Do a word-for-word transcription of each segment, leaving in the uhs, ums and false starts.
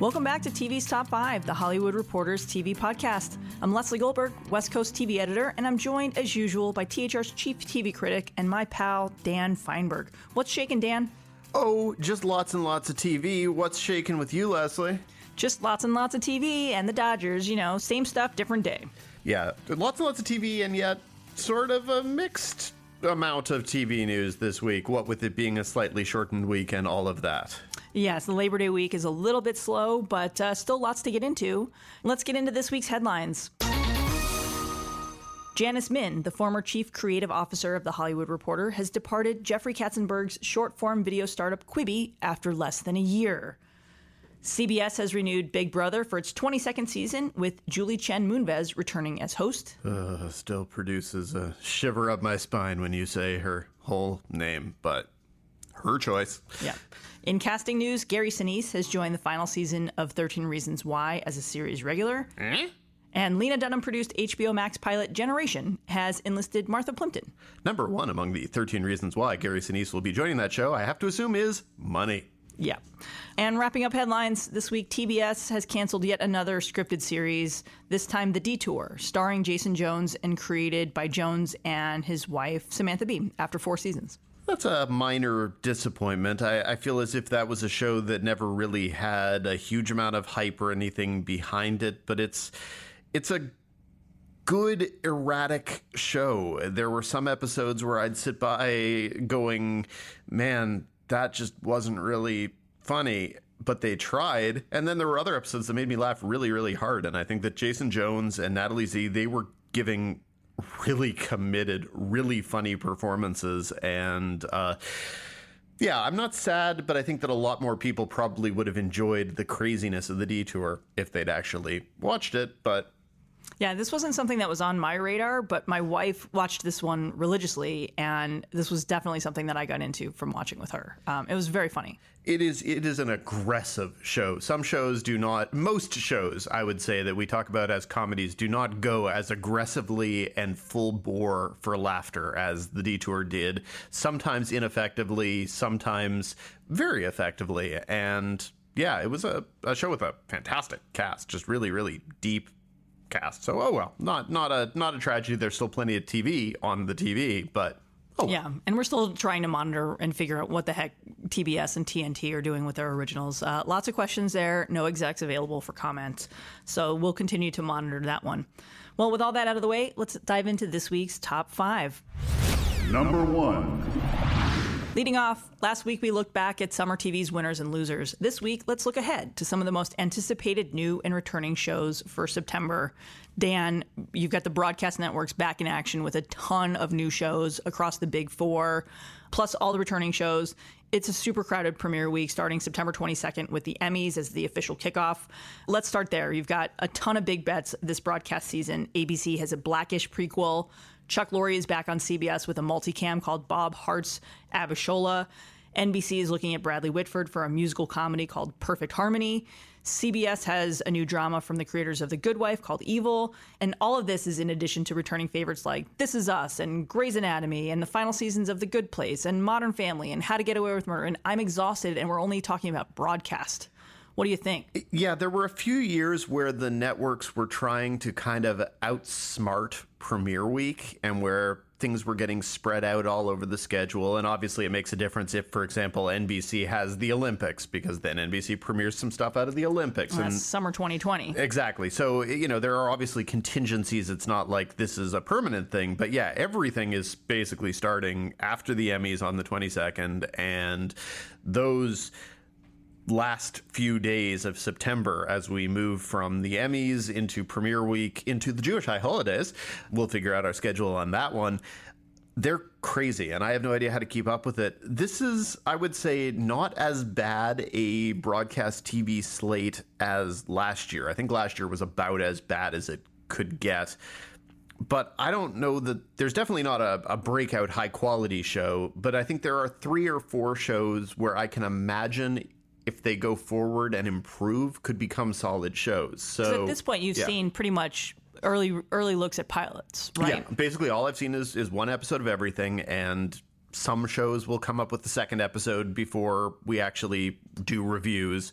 Welcome back to T V's Top five, the Hollywood Reporter's T V podcast. I'm Lesli Goldberg, West Coast T V editor, and I'm joined, as usual, by T H R's chief T V critic and my pal, Dan Feinberg. What's shaking, Dan? Oh, just lots and lots of T V. What's shaking with you, Lesli? Just lots and lots of T V and the Dodgers, you know, same stuff, different day. Yeah, lots and lots of T V and yet sort of a mixed amount of T V news this week, what with it being a slightly shortened week and all of that. Yes, the Labor Day week is a little bit slow, but uh, still lots to get into. Let's get into this week's headlines. Janice Min, the former chief creative officer of The Hollywood Reporter, has departed Jeffrey Katzenberg's short-form video startup Quibi after less than a year. C B S has renewed Big Brother for its twenty-second season, with Julie Chen Moonves returning as host. Uh, still produces a shiver up my spine when you say her whole name, but her choice. Yeah. In casting news, Gary Sinise has joined the final season of thirteen Reasons Why as a series regular. Eh? And Lena Dunham-produced H B O Max pilot Generation has enlisted Martha Plimpton. Number one among the thirteen Reasons Why Gary Sinise will be joining that show, I have to assume, is money. Yeah. And wrapping up headlines this week, T B S has canceled yet another scripted series, this time The Detour, starring Jason Jones and created by Jones and his wife, Samantha Bee, after four seasons. That's a minor disappointment. I, I feel as if that was a show that never really had a huge amount of hype or anything behind it, but it's it's a good, erratic show. There were some episodes where I'd sit by going, man, that just wasn't really funny, but they tried. And then there were other episodes that made me laugh really, really hard, and I think that Jason Jones and Natalie Z, they were giving really committed, really funny performances. And uh, yeah, I'm not sad, but I think that a lot more people probably would have enjoyed the craziness of The Detour if they'd actually watched it. But yeah, this wasn't something that was on my radar, but my wife watched this one religiously, and this was definitely something that I got into from watching with her. Um, it was very funny. It is it is an aggressive show. Some shows do not, most shows, I would say, that we talk about as comedies do not go as aggressively and full bore for laughter as The Detour did, sometimes ineffectively, sometimes very effectively. And yeah, it was a, a show with a fantastic cast, just really, really deep cast. So, oh, well, not not a not a tragedy. There's still plenty of T V on the T V, but oh. Yeah, and we're still trying to monitor and figure out what the heck T B S and T N T are doing with their originals. Uh, lots of questions there. No execs available for comment. So we'll continue to monitor that one. Well, with all that out of the way, let's dive into this week's top five. Number one. Leading off, last week we looked back at summer T V's winners and losers. This week, let's look ahead to some of the most anticipated new and returning shows for September. Dan, you've got the broadcast networks back in action with a ton of new shows across the big four, plus all the returning shows. It's a super crowded premiere week starting September twenty-second with the Emmys as the official kickoff. Let's start there. You've got a ton of big bets this broadcast season. A B C has a Black-ish prequel. Chuck Lorre is back on C B S with a multicam called Bob Hart's Abishola. N B C is looking at Bradley Whitford for a musical comedy called Perfect Harmony. C B S has a new drama from the creators of The Good Wife called Evil. And all of this is in addition to returning favorites like This Is Us and Grey's Anatomy and the final seasons of The Good Place and Modern Family and How to Get Away with Murder. And I'm exhausted, and we're only talking about broadcast. What do you think? Yeah, there were a few years where the networks were trying to kind of outsmart premiere week and where things were getting spread out all over the schedule. And obviously it makes a difference if, for example, N B C has the Olympics, because then N B C premieres some stuff out of the Olympics. Well, and summer twenty twenty. Exactly. So, you know, there are obviously contingencies. It's not like this is a permanent thing. But yeah, everything is basically starting after the Emmys on the twenty-second. And those last few days of September, as we move from the Emmys into Premiere Week into the Jewish High Holidays, we'll figure out our schedule on that one. They're crazy, and I have no idea how to keep up with it. This is, I would say, not as bad a broadcast T V slate as last year. I think last year was about as bad as it could get. But I don't know that there's definitely not a, a breakout high quality show, but I think there are three or four shows where I can imagine, if they go forward and improve, could become solid shows. So at this point, you've yeah. seen pretty much early early looks at pilots, right? Yeah, basically all I've seen is, is one episode of everything, and some shows will come up with the second episode before we actually do reviews.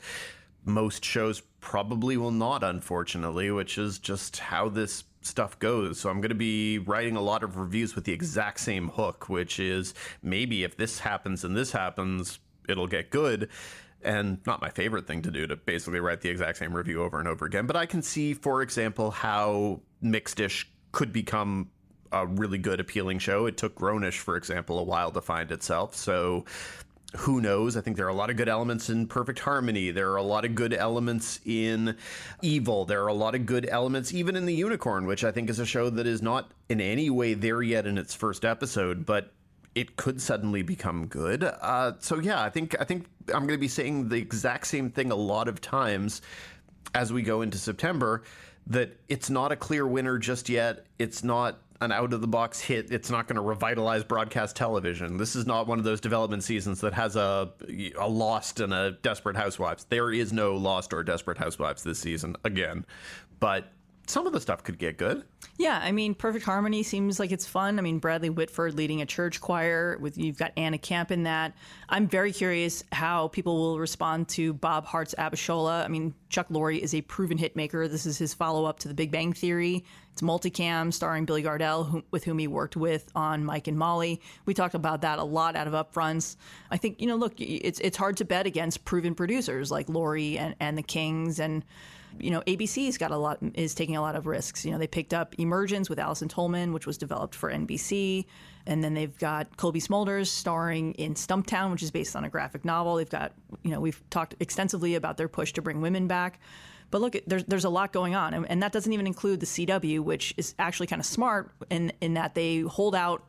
Most shows probably will not, unfortunately, which is just how this stuff goes. So I'm going to be writing a lot of reviews with the exact same hook, which is maybe if this happens and this happens, it'll get good. And not my favorite thing to do, to basically write the exact same review over and over again. But I can see, for example, how Mixed-ish could become a really good, appealing show. It took Grown-ish, for example, a while to find itself. So who knows? I think there are a lot of good elements in Perfect Harmony. There are a lot of good elements in Evil. There are a lot of good elements even in The Unicorn, which I think is a show that is not in any way there yet in its first episode, but it could suddenly become good. Uh, so, yeah, I think I think I'm going to be saying the exact same thing a lot of times as we go into September, that it's not a clear winner just yet. It's not an out-of-the-box hit. It's not going to revitalize broadcast television. This is not one of those development seasons that has a, a Lost and a Desperate Housewives. There is no Lost or Desperate Housewives this season, again. But some of the stuff could get good. Yeah, I mean, Perfect Harmony seems like it's fun. I mean, Bradley Whitford leading a church choir. With you've got Anna Camp in that. I'm very curious how people will respond to Bob Hart's Abishola. I mean, Chuck Lorre is a proven hit maker. This is his follow-up to The Big Bang Theory. It's multicam, starring Billy Gardell, who, with whom he worked with on Mike and Molly. We talked about that a lot out of Upfronts. I think, you know, look, it's it's hard to bet against proven producers like Lorre and, and the Kings. And you know, A B C's got a lot, is taking a lot of risks. You know, they picked up Emergence with Allison Tolman, which was developed for N B C. And then they've got Colby Smulders starring in Stumptown, which is based on a graphic novel. They've got, you know, we've talked extensively about their push to bring women back. But look, there's, there's a lot going on. And, and that doesn't even include the C W, which is actually kind of smart in, in that they hold out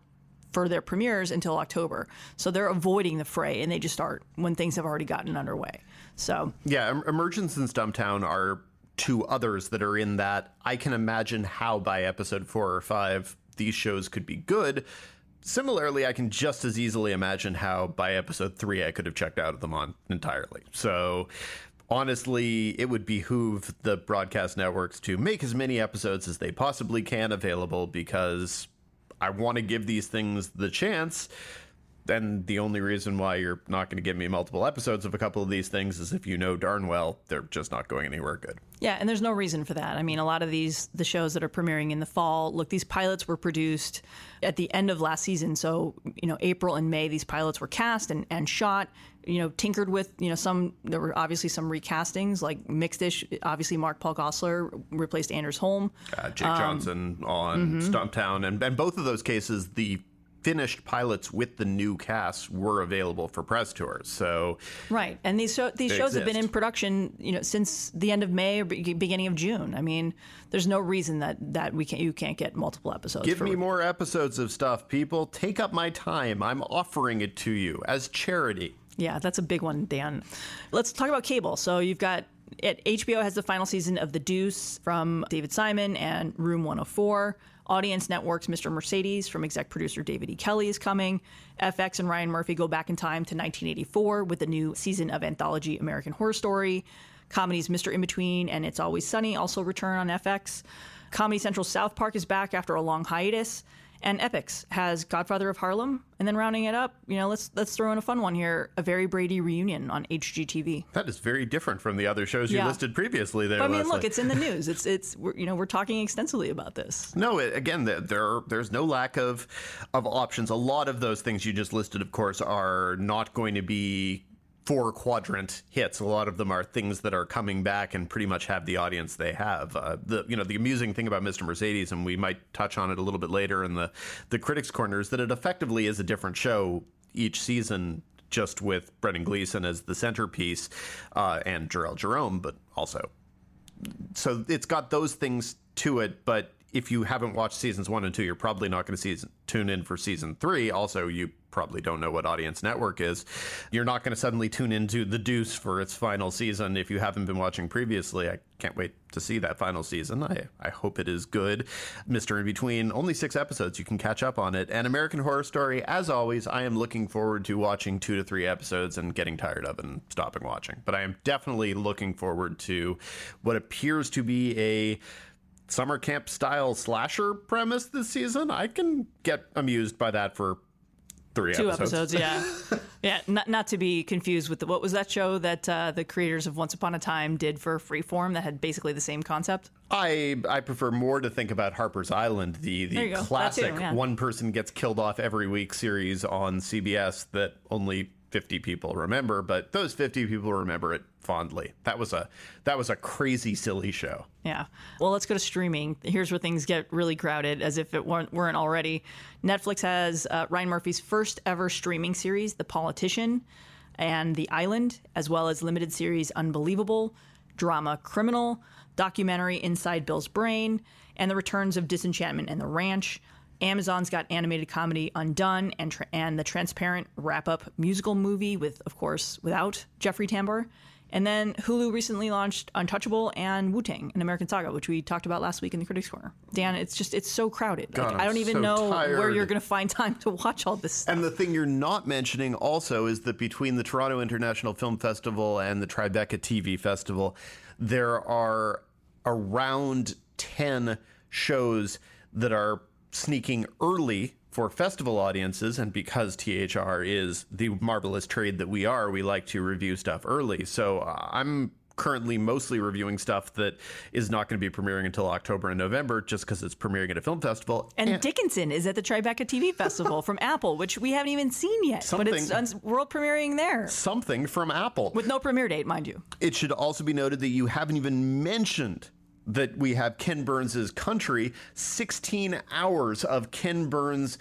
for their premieres until October. So they're avoiding the fray, and they just start when things have already gotten underway. So yeah, Emergence and Stumptown are two others that are in that. I can imagine how by episode four or five, these shows could be good. Similarly, I can just as easily imagine how by episode three, I could have checked out of them on entirely. So honestly, it would behoove the broadcast networks to make as many episodes as they possibly can available, because I want to give these things the chance. And the only reason why you're not going to give me multiple episodes of a couple of these things is if you know darn well they're just not going anywhere good. Yeah, and there's no reason for that. I mean, a lot of these, the shows that are premiering in the fall, look, these pilots were produced at the end of last season. So, you know, April and May, these pilots were cast and, and shot, you know, tinkered with, you know, some, there were obviously some recastings, like Mixed-ish, obviously Mark Paul Gosselaar replaced Anders Holm. Uh, Jake um, Johnson on mm-hmm. Stumptown. And, and both of those cases, the finished pilots with the new casts were available for press tours. So right, and these show, these shows exist. Have been in production, you know, since the end of May or be- beginning of June. I mean, there's no reason that that we can't you can't get multiple episodes. Give for- me more episodes of stuff, people. Take up my time. I'm offering it to you as charity. Yeah, that's a big one, Dan. Let's talk about cable. So you've got it, H B O has the final season of The Deuce from David Simon and Room one oh four. Audience Network's Mister Mercedes from exec producer David E. Kelly is coming. F X and Ryan Murphy go back in time to nineteen eighty-four with the new season of anthology American Horror Story. Comedy's Mister In-Between and It's Always Sunny also return on F X. Comedy Central's South Park is back after a long hiatus. And Epix has Godfather of Harlem, and then rounding it up, you know, let's let's throw in a fun one here, A Very Brady Reunion on H G T V. That is very different from the other shows you yeah. listed previously there, but I mean, Lesli. Look, it's in the news. It's it's we're, you know, we're talking extensively about this. No, it, again, there there's no lack of of options. A lot of those things you just listed, of course, are not going to be four quadrant hits. A lot of them are things that are coming back and pretty much have the audience they have. Uh, the you know the amusing thing about Mister Mercedes, and we might touch on it a little bit later in the the Critics Corner, is that it effectively is a different show each season, just with Brendan Gleeson as the centerpiece uh, and Jarrell Jerome, but also so it's got those things to it, but. If you haven't watched seasons one and two, you're probably not going to season, tune in for season three. Also, you probably don't know what Audience Network is. You're not going to suddenly tune into The Deuce for its final season if you haven't been watching previously. I can't wait to see that final season. I, I hope it is good. Mister In Between, only six episodes. You can catch up on it. And American Horror Story, as always, I am looking forward to watching two to three episodes and getting tired of it and stopping watching. But I am definitely looking forward to what appears to be a summer camp style slasher premise this season. I can get amused by that for three two episodes. episodes yeah yeah not not to be confused with the, what was that show that uh the creators of Once Upon a Time did for Freeform that had basically the same concept? I i prefer more to think about Harper's Island, the the classic too, yeah. one person gets killed off every week series on C B S that only fifty people remember, but those fifty people remember it fondly. That was a that was a crazy, silly show. Yeah. Well, let's go to streaming. Here's where things get really crowded, as if it weren't, weren't already. Netflix has uh, Ryan Murphy's first ever streaming series, The Politician, and The Island, as well as limited series Unbelievable, drama Criminal, documentary Inside Bill's Brain, and the returns of Disenchantment and The Ranch. Amazon's got animated comedy Undone and tra- and the Transparent wrap-up musical movie with, of course, without Jeffrey Tambor. And then Hulu recently launched Untouchable and Wu-Tang, An American Saga, which we talked about last week in the Critics Corner. Dan, it's just, it's so crowded. God, like, I don't I'm even so know tired. Where you're going to find time to watch all this stuff. And the thing you're not mentioning also is that between the Toronto International Film Festival and the Tribeca T V Festival, there are around ten shows that are sneaking early for festival audiences, and because T H R is the marvelous trade that we are, we like to review stuff early. So uh, I'm currently mostly reviewing stuff that is not going to be premiering until October and November, just because it's premiering at a film festival. And, and Dickinson is at the Tribeca T V Festival from Apple, which we haven't even seen yet, something, but it's un- world premiering there. Something from Apple. With no premiere date, mind you. It should also be noted that you haven't even mentioned that we have Ken Burns's Country, sixteen hours of Ken Burns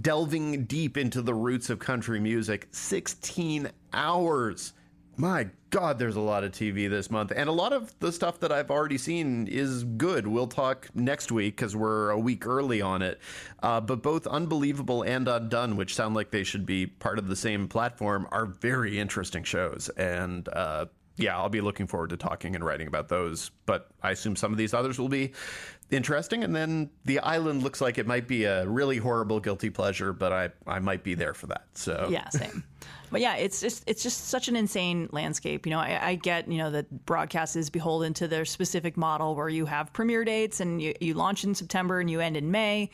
delving deep into the roots of country music. sixteen hours. My God, there's a lot of T V this month. And a lot of the stuff that I've already seen is good. We'll talk next week because we're a week early on it. Uh, but both Unbelievable and Undone, which sound like they should be part of the same platform, are very interesting shows. And uh yeah, I'll be looking forward to talking and writing about those, but I assume some of these others will be interesting. And then The Island looks like it might be a really horrible guilty pleasure, but I, I might be there for that. So yeah, same. But yeah, it's just it's just such an insane landscape. You know, I, I get, you know, that broadcast is beholden to their specific model where you have premiere dates and you, you launch in September and you end in May,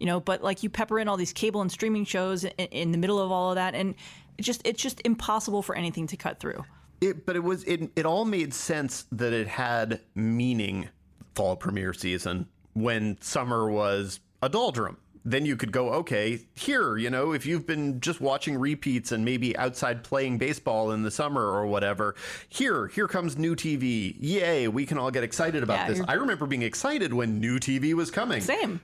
you know, but like you pepper in all these cable and streaming shows in, in the middle of all of that. And it just it's just impossible for anything to cut through. It, but it was it, it all made sense that it had meaning fall premiere season when summer was a doldrum. Then you could go, okay, here, you know, if you've been just watching repeats and maybe outside playing baseball in the summer or whatever, here, here comes new T V. Yay, we can all get excited about yeah, this. I remember being excited when new T V was coming. Same.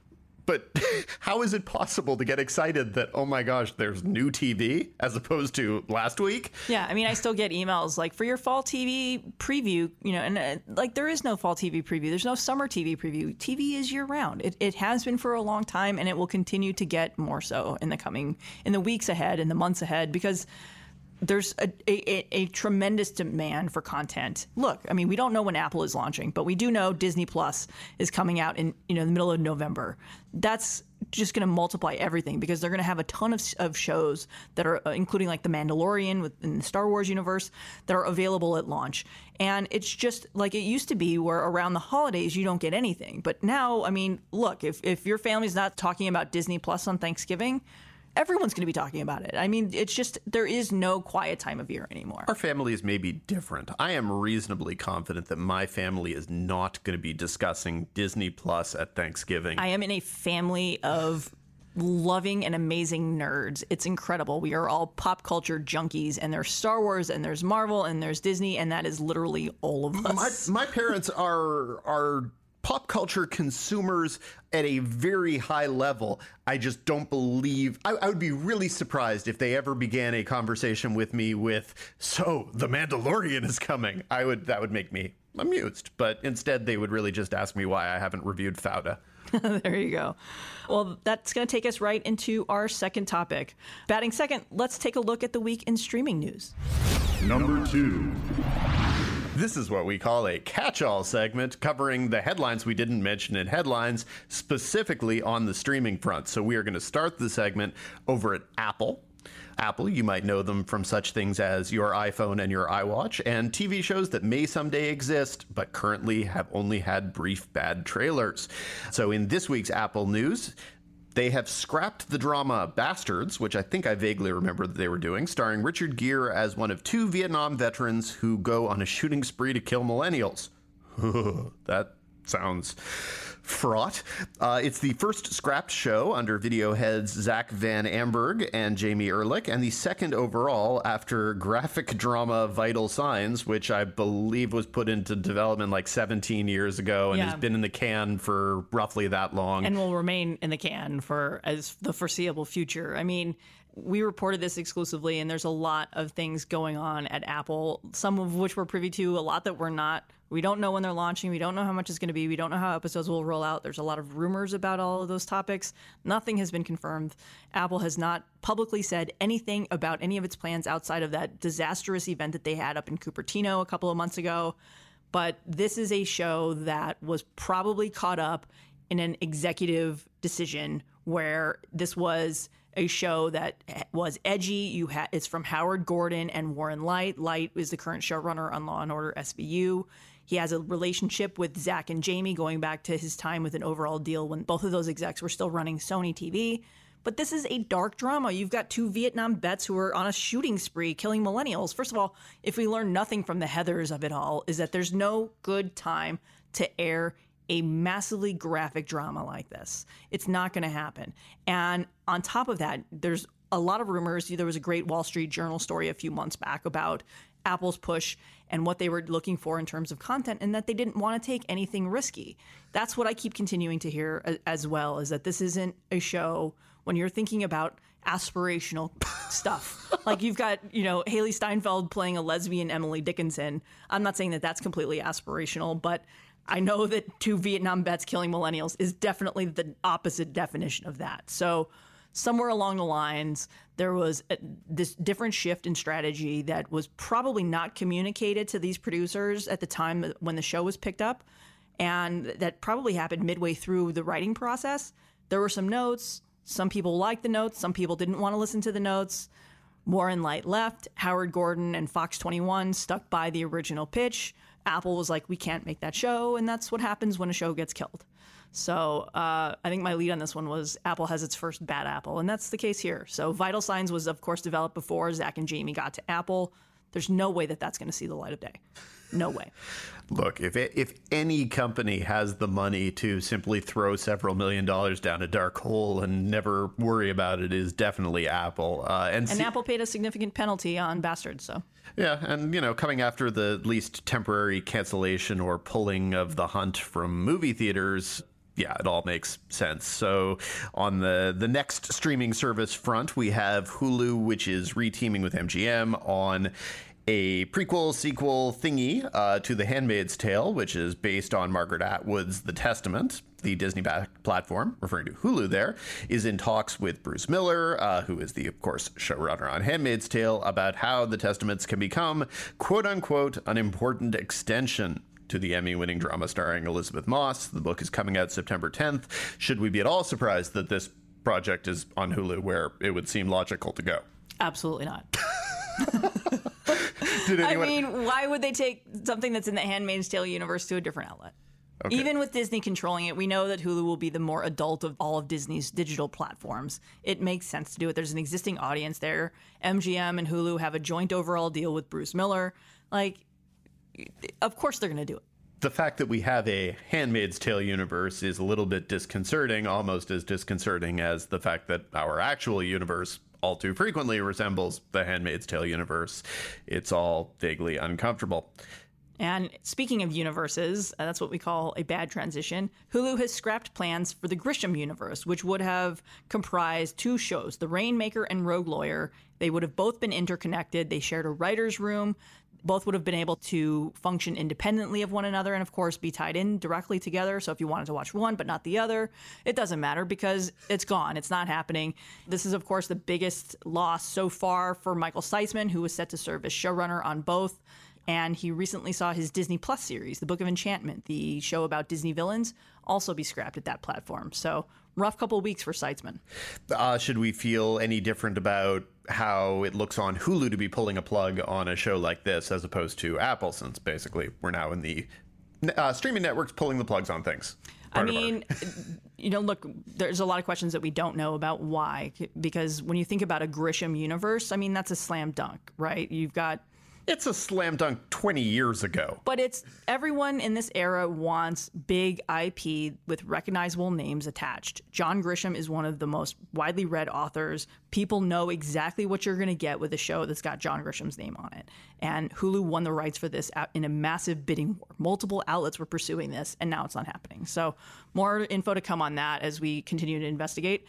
But how is it possible to get excited that, oh my gosh, there's new T V as opposed to last week? Yeah, I mean, I still get emails like for your fall T V preview, you know, and uh, like there is no fall T V preview. There's no summer T V preview. T V is year round. It it has been for a long time, and it will continue to get more so in the coming in the weeks ahead, in the months ahead, because there's a, a, a tremendous demand for content. Look, I mean, we don't know when Apple is launching, but we do know Disney Plus is coming out in, you know, the middle of November. That's just going to multiply everything, because they're going to have a ton of, of shows that are, including like The Mandalorian within the Star Wars universe, that are available at launch. And it's just like it used to be, where around the holidays you don't get anything. But now, I mean, look, if, if your family's not talking about Disney Plus on Thanksgiving, everyone's going to be talking about it. I mean, it's just, there is no quiet time of year anymore. Our families may be different. I am reasonably confident that my family is not going to be discussing Disney Plus at Thanksgiving. I am in a family of loving and amazing nerds. It's incredible. We are all pop culture junkies, and there's Star Wars, and there's Marvel, and there's Disney, and that is literally all of us. My, my parents are are... pop culture consumers at a very high level. I just don't believe, I, I would be really surprised if they ever began a conversation with me with, so The Mandalorian is coming. I would, that would make me amused, but instead they would really just ask me why I haven't reviewed Fauda. There you go. Well, that's going to take us right into our second topic. Batting second, let's take a look at the week in streaming news. Number two. This is what we call a catch-all segment, covering the headlines we didn't mention in headlines, specifically on the streaming front. So we are going to start the segment over at Apple. Apple, you might know them from such things as your iPhone and your iWatch, and T V shows that may someday exist, but currently have only had brief bad trailers. So in this week's Apple news, they have scrapped the drama Bastards, which I think I vaguely remember that they were doing, starring Richard Gere as one of two Vietnam veterans who go on a shooting spree to kill millennials. That sounds fraught. Uh, it's the first scrapped show under Videohead's Zach Van Amburg and Jamie Erlich, and the second overall after graphic drama Vital Signs, which I believe was put into development like seventeen years ago and yeah. has been in the can for roughly that long. And will remain in the can for as the foreseeable future. I mean, we reported this exclusively, and there's a lot of things going on at Apple, some of which we're privy to, a lot that we're not. We don't know when they're launching. We don't know how much it's going to be. We don't know how episodes will roll out. There's a lot of rumors about all of those topics. Nothing has been confirmed. Apple has not publicly said anything about any of its plans outside of that disastrous event that they had up in Cupertino a couple of months ago. But this is a show that was probably caught up in an executive decision, where this was a show that was edgy. You ha- It's from Howard Gordon and Warren Light. Light is the current showrunner on Law and Order S V U. He has a relationship with Zach and Jamie going back to his time with An Overall Deal, when both of those execs were still running Sony T V. But this is a dark drama. You've got two Vietnam vets who are on a shooting spree killing millennials. First of all, if we learn nothing from the Heathers of it all, is that there's no good time to air a massively graphic drama like this. It's not going to happen. And on top of that, there's a lot of rumors. There was a great Wall Street Journal story a few months back about Apple's push and what they were looking for in terms of content, and that they didn't want to take anything risky. That's what I keep continuing to hear as well, is that this isn't a show when you're thinking about aspirational stuff. Like, you've got, you know, Haley Steinfeld playing a lesbian Emily Dickinson. I'm not saying that that's completely aspirational, but I know that two Vietnam vets killing millennials is definitely the opposite definition of that. So somewhere along the lines, there was a, this different shift in strategy that was probably not communicated to these producers at the time when the show was picked up, and that probably happened midway through the writing process. There were some notes. Some people liked the notes. Some people didn't want to listen to the notes. Warren Light left. Howard Gordon and Fox twenty-one stuck by the original pitch. Apple was like, we can't make that show, and that's what happens when a show gets killed. So uh, I think my lead on this one was Apple has its first bad apple, and that's the case here. So Vital Signs was, of course, developed before Zach and Jamie got to Apple. There's no way that that's going to see the light of day. No way. Look, if it, if any company has the money to simply throw several million dollars down a dark hole and never worry about it, is definitely Apple. Uh, and and see- Apple paid a significant penalty on Bastards, so. Yeah, and, you know, coming after the at least temporary cancellation or pulling of The Hunt from movie theaters, yeah, it all makes sense. So on the, the next streaming service front, we have Hulu, which is reteaming with M G M on a prequel sequel thingy uh, to The Handmaid's Tale, which is based on Margaret Atwood's The Testament. The Disney-backed platform, referring to Hulu there, is in talks with Bruce Miller, uh, who is the, of course, showrunner on Handmaid's Tale, about how The Testaments can become, quote-unquote, an important extension to the Emmy-winning drama starring Elizabeth Moss. The book is coming out September tenth. Should we be at all surprised that this project is on Hulu, where it would seem logical to go? Absolutely not. Did anyone... I mean, why would they take something that's in the Handmaid's Tale universe to a different outlet? Okay. Even with Disney controlling it, we know that Hulu will be the more adult of all of Disney's digital platforms. It makes sense to do it. There's an existing audience there. M G M and Hulu have a joint overall deal with Bruce Miller. Like, of course they're going to do it. The fact that we have a Handmaid's Tale universe is a little bit disconcerting, almost as disconcerting as the fact that our actual universe all too frequently resembles the Handmaid's Tale universe. It's all vaguely uncomfortable. And speaking of universes, uh, that's what we call a bad transition. Hulu has scrapped plans for the Grisham universe, which would have comprised two shows, The Rainmaker and Rogue Lawyer. They would have both been interconnected. They shared a writer's room. Both would have been able to function independently of one another and, of course, be tied in directly together. So if you wanted to watch one but not the other, it doesn't matter because it's gone. It's not happening. This is, of course, the biggest loss so far for Michael Seisman, who was set to serve as showrunner on both. And he recently saw his Disney Plus series, The Book of Enchantment, the show about Disney villains, also be scrapped at that platform. So rough couple of weeks for Seisman. Uh, should we feel any different about how it looks on Hulu to be pulling a plug on a show like this as opposed to Apple, since basically we're now in the uh, streaming networks pulling the plugs on things? I mean, you know, look, there's a lot of questions that we don't know about why, because when you think about a Grisham universe, I mean, that's a slam dunk, right? You've got... It's a slam dunk twenty years ago. But it's everyone in this era wants big I P with recognizable names attached. John Grisham is one of the most widely read authors. People know exactly what you're going to get with a show that's got John Grisham's name on it. And Hulu won the rights for this out in a massive bidding war. Multiple outlets were pursuing this, and now it's not happening. So more info to come on that as we continue to investigate.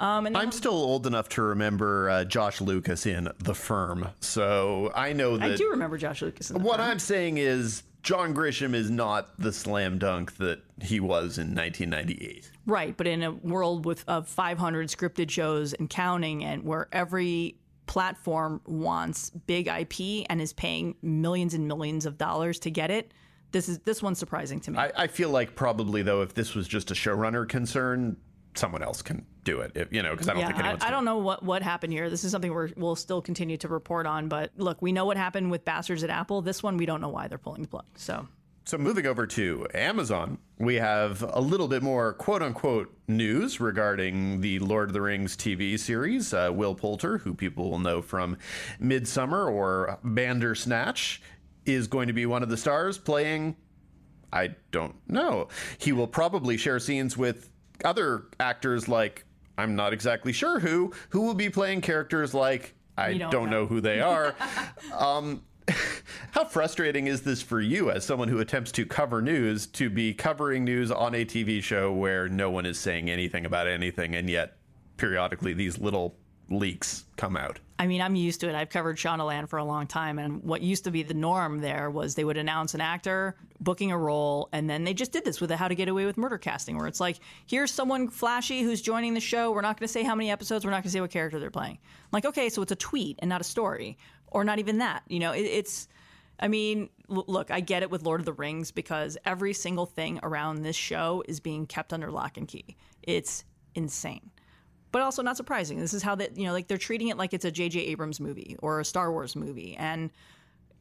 Um, and I'm still old enough to remember uh, Josh Lucas in The Firm, so I know that... I do remember Josh Lucas in The Firm. What I'm saying is John Grisham is not the slam dunk that he was in nineteen ninety-eight. Right, but in a world with of five hundred scripted shows and counting, and where every platform wants big I P and is paying millions and millions of dollars to get it, this is this one's surprising to me. I, I feel like probably, though, if this was just a showrunner concern... someone else can do it, if, you know, because I don't yeah, think anyone's... I, I don't know what, what happened here. This is something we're, we'll still continue to report on. But look, we know what happened with Bastards at Apple. This one, we don't know why they're pulling the plug. So, so moving over to Amazon, we have a little bit more quote-unquote news regarding the Lord of the Rings T V series. Uh, Will Poulter, who people will know from Midsummer or Bandersnatch, is going to be one of the stars playing... I don't know. He will probably share scenes with other actors like, I'm not exactly sure who, who will be playing characters like, I don't, don't know. know who they are. um, how frustrating is this for you as someone who attempts to cover news, to be covering news on a T V show where no one is saying anything about anything, and yet periodically these little leaks come out? I mean, I'm used to it. I've covered Shondaland for a long time, and what used to be the norm there was they would announce an actor booking a role, and then they just did this with the How to Get Away with Murder casting, where it's like, here's someone flashy who's joining the show. We're not going to say how many episodes. We're not going to say what character they're playing. I'm like, okay, so it's a tweet and not a story, or not even that. You know, it, it's, I mean, l- look, I get it with Lord of the Rings because every single thing around this show is being kept under lock and key. It's insane. But also not surprising. This is how that, you know, like they're treating it like it's a J J Abrams movie or a Star Wars movie. And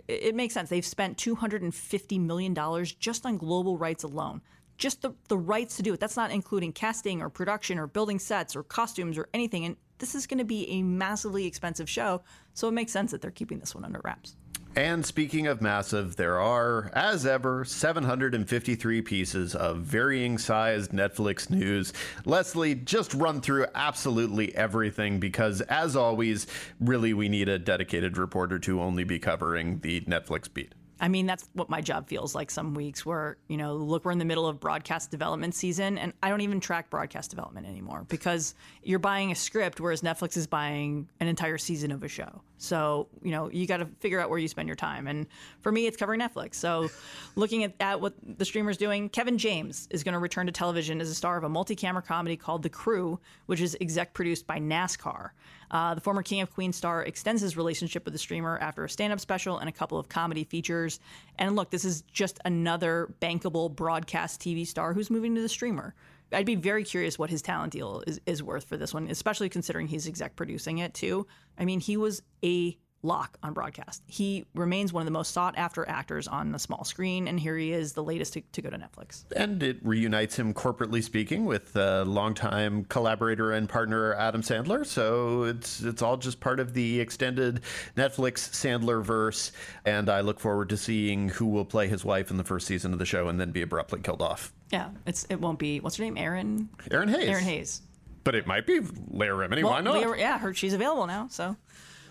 it, it makes sense. They've spent two hundred fifty million dollars just on global rights alone, just the, the rights to do it. That's not including casting or production or building sets or costumes or anything. And this is going to be a massively expensive show. So it makes sense that they're keeping this one under wraps. And speaking of massive, there are, as ever, seven hundred fifty-three pieces of varying sized Netflix news. Lesli, just run through absolutely everything because, as always, really we need a dedicated reporter to only be covering the Netflix beat. I mean, that's what my job feels like some weeks where, you know, look, we're in the middle of broadcast development season, and I don't even track broadcast development anymore because you're buying a script, whereas Netflix is buying an entire season of a show. So, you know, you got to figure out where you spend your time. And for me, it's covering Netflix. So looking at, at what the streamer's doing, Kevin James is going to return to television as a star of a multi-camera comedy called The Crew, which is exec produced by NASCAR. Uh, the former King of Queens star extends his relationship with the streamer after a stand-up special and a couple of comedy features. And look, this is just another bankable broadcast T V star who's moving to the streamer. I'd be very curious what his talent deal is, is worth for this one, especially considering he's exec producing it, too. I mean, he was a lock on broadcast. He remains one of the most sought-after actors on the small screen, and here he is, the latest to, to go to Netflix. And it reunites him, corporately speaking, with uh, longtime collaborator and partner Adam Sandler, so it's it's all just part of the extended Netflix Sandler-verse, and I look forward to seeing who will play his wife in the first season of the show and then be abruptly killed off. Yeah, it's it won't be... What's her name? Erin? Erin Hayes. Erin Hayes. But it might be Leah Remini. Well, why not? Leah, yeah, her, she's available now, so...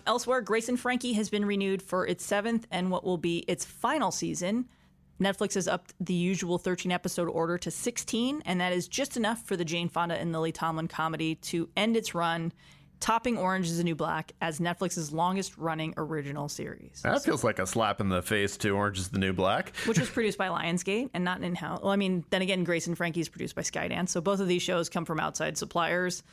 Elsewhere, Grace and Frankie has been renewed for its seventh and what will be its final season. Netflix has upped the usual thirteen-episode order to sixteen, and that is just enough for the Jane Fonda and Lily Tomlin comedy to end its run, topping Orange is the New Black as Netflix's longest-running original series. That feels like a slap in the face to Orange is the New Black. Which was produced by Lionsgate and not in-house. Well, I mean, then again, Grace and Frankie is produced by Skydance, so both of these shows come from outside suppliers.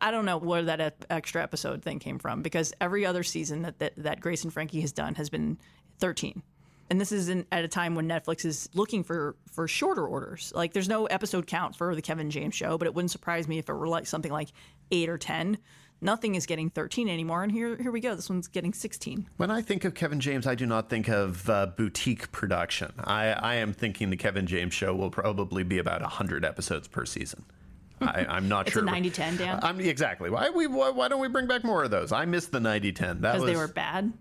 I don't know where that extra episode thing came from, because every other season that, that, that Grace and Frankie has done has been thirteen. And this is an, at a time when Netflix is looking for, for shorter orders. Like, there's no episode count for the Kevin James show, but it wouldn't surprise me if it were like something like eight or ten. Nothing is getting thirteen anymore, and here here we go. This one's getting sixteen. When I think of Kevin James, I do not think of uh, boutique production. I, I am thinking the Kevin James show will probably be about one hundred episodes per season. I, I'm not it's sure. It's a ninety ten, Dan. I'm, exactly. Why we? Why, why don't we bring back more of those? I miss the ninety ten. Because they were bad?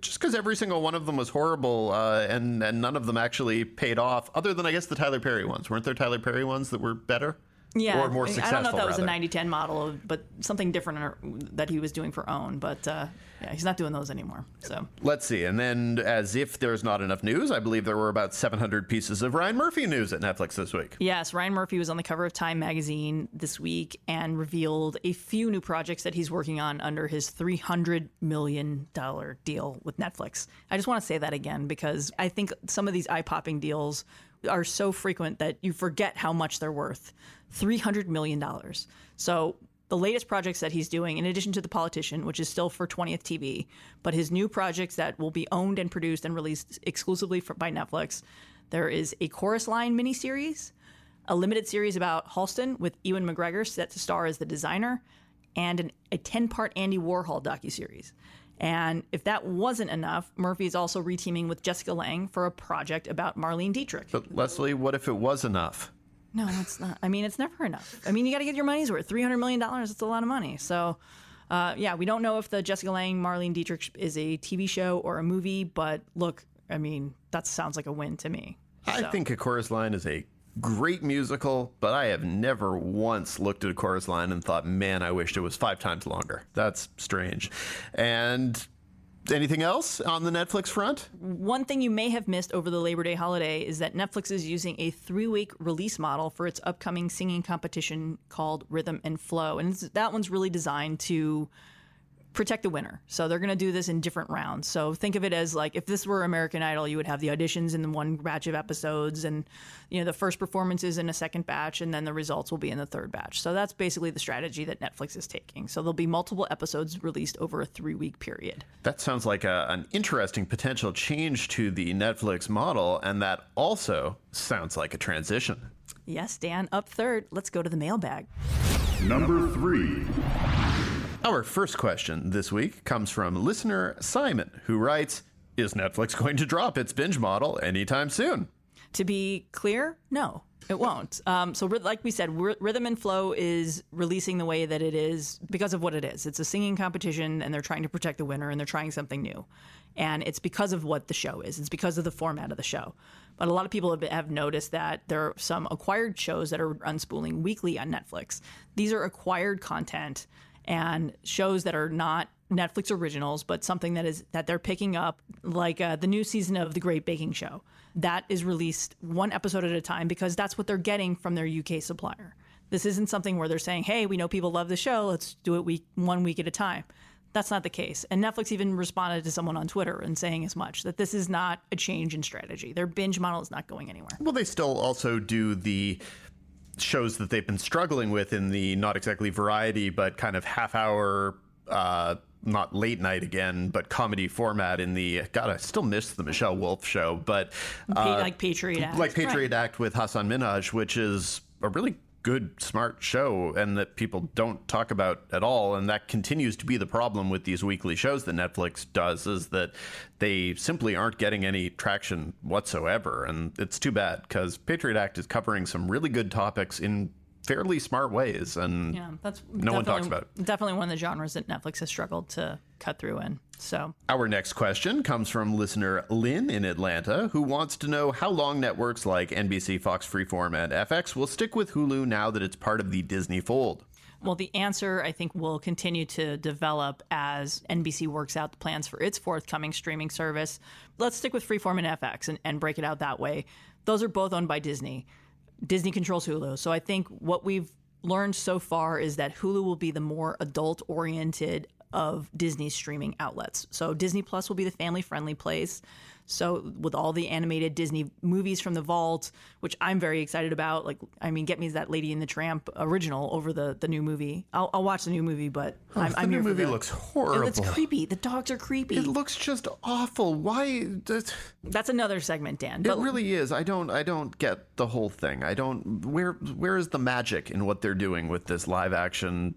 Just because every single one of them was horrible, uh, and, and none of them actually paid off, other than, I guess, the Tyler Perry ones. Weren't there Tyler Perry ones that were better? Yeah. Or more successful, I don't know if that rather. was a ninety ten model, of, but something different that he was doing for OWN. But uh, yeah, he's not doing those anymore. So let's see. And then, as if there's not enough news, I believe there were about seven hundred pieces of Ryan Murphy news at Netflix this week. Yes, Ryan Murphy was on the cover of Time magazine this week and revealed a few new projects that he's working on under his three hundred million dollars deal with Netflix. I just want to say that again, because I think some of these eye-popping deals are so frequent that you forget how much they're worth. three hundred million dollars. So the latest projects that he's doing, in addition to The Politician, which is still for twentieth T V, but his new projects that will be owned and produced and released exclusively for, by Netflix, there is a Chorus Line miniseries, a limited series about Halston with Ewan McGregor set to star as the designer, and an, a ten-part Andy Warhol docuseries. And if that wasn't enough, Murphy is also reteaming with Jessica Lange for a project about Marlene Dietrich. But Lesli, what if it was enough? No, it's not. I mean, it's never enough. I mean, you got to get your money's worth. three hundred million dollars, it's a lot of money. So, uh, yeah, we don't know if the Jessica Lange, Marlene Dietrich is a T V show or a movie. But look, I mean, that sounds like a win to me. So. I think A Chorus Line is a great musical, but I have never once looked at A Chorus Line and thought, man, I wished it was five times longer. That's strange. And anything else on the Netflix front? One thing you may have missed over the Labor Day holiday is that Netflix is using a three-week release model for its upcoming singing competition called Rhythm and Flow. And that one's really designed to protect the winner. So they're going to do this in different rounds. So think of it as like if this were American Idol, you would have the auditions in the one batch of episodes and, you know, the first performances in a second batch, and then the results will be in the third batch. So that's basically the strategy that Netflix is taking. So there'll be multiple episodes released over a three-week period. That sounds like a, an interesting potential change to the Netflix model. And that also sounds like a transition. Yes, Dan, up third. Let's go to the mailbag. Number three. Our first question this week comes from listener Simon, who writes, is Netflix going to drop its binge model anytime soon? To be clear, no, it won't. Um, so like we said, Rhythm and Flow is releasing the way that it is because of what it is. It's a singing competition, and they're trying to protect the winner, and they're trying something new. And it's because of what the show is. It's because of the format of the show. But a lot of people have, have noticed that there are some acquired shows that are unspooling weekly on Netflix. These are acquired content and shows that are not Netflix originals, but something that is that they're picking up, like uh, the new season of The Great Baking Show. That is released one episode at a time because that's what they're getting from their U K supplier. This isn't something where they're saying, hey, we know people love the show. Let's do it week one week at a time. That's not the case. And Netflix even responded to someone on Twitter and saying as much, that this is not a change in strategy. Their binge model is not going anywhere. Well, they still also do the shows that they've been struggling with in the not exactly variety, but kind of half hour, uh, not late night again, but comedy format in the, God, I still miss the Michelle Wolf show, but uh, like Patriot Act, like Patriot right. Act with Hasan Minhaj, which is a really good, smart show and that people don't talk about at all. And that continues to be the problem with these weekly shows that Netflix does, is that they simply aren't getting any traction whatsoever. And it's too bad because Patriot Act is covering some really good topics in fairly smart ways. And yeah, that's no one talks about it. Definitely one of the genres that Netflix has struggled to cut through in. So our next question comes from listener Lynn in Atlanta, who wants to know how long networks like N B C, Fox, Freeform, and F X will stick with Hulu now that it's part of the Disney fold. Well, the answer, I think, will continue to develop as N B C works out the plans for its forthcoming streaming service. Let's stick with Freeform and F X and, and break it out that way. Those are both owned by Disney. Disney controls Hulu. So I think what we've learned so far is that Hulu will be the more adult-oriented of Disney's streaming outlets. So Disney Plus will be the family-friendly place. So with all the animated Disney movies from the vault, which I'm very excited about, like, I mean, get me that Lady and the Tramp original over the, the new movie. I'll, I'll watch the new movie, but oh, I'm, the I'm new here movie for the, looks horrible. It's creepy. The dogs are creepy. It looks just awful. Why? That's, that's another segment, Dan. But it really is. I don't. I don't get the whole thing. I don't. Where Where is the magic in what they're doing with this live action?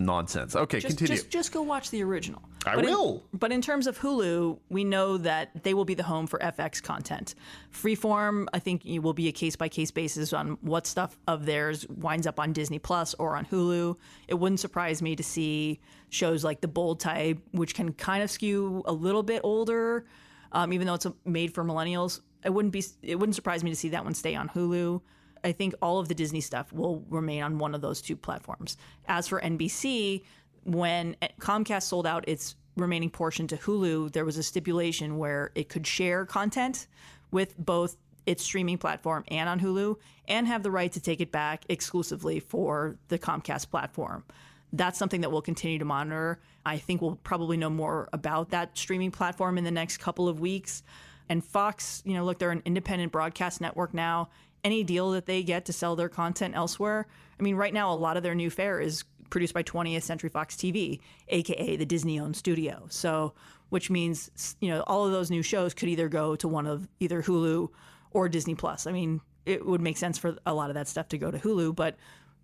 Nonsense. Okay, just, continue. Just, just go watch the original. I but will. In, but in terms of Hulu, we know that they will be the home for F X content. Freeform, I think, it will be a case-by-case basis on what stuff of theirs winds up on Disney Plus or on Hulu. It wouldn't surprise me to see shows like The Bold Type, which can kind of skew a little bit older, um, even though it's made for millennials. It wouldn't be. It wouldn't surprise me to see that one stay on Hulu. I think all of the Disney stuff will remain on one of those two platforms. As for N B C, when Comcast sold out its remaining portion to Hulu, there was a stipulation where it could share content with both its streaming platform and on Hulu and have the right to take it back exclusively for the Comcast platform. That's something that we'll continue to monitor. I think we'll probably know more about that streaming platform in the next couple of weeks. And Fox, you know, look, they're an independent broadcast network now. Any deal that they get to sell their content elsewhere. I mean, right now, a lot of their new fare is produced by twentieth Century Fox T V, a k a the Disney-owned studio. So, which means, you know, all of those new shows could either go to one of either Hulu or Disney Plus. I mean, it would make sense for a lot of that stuff to go to Hulu, but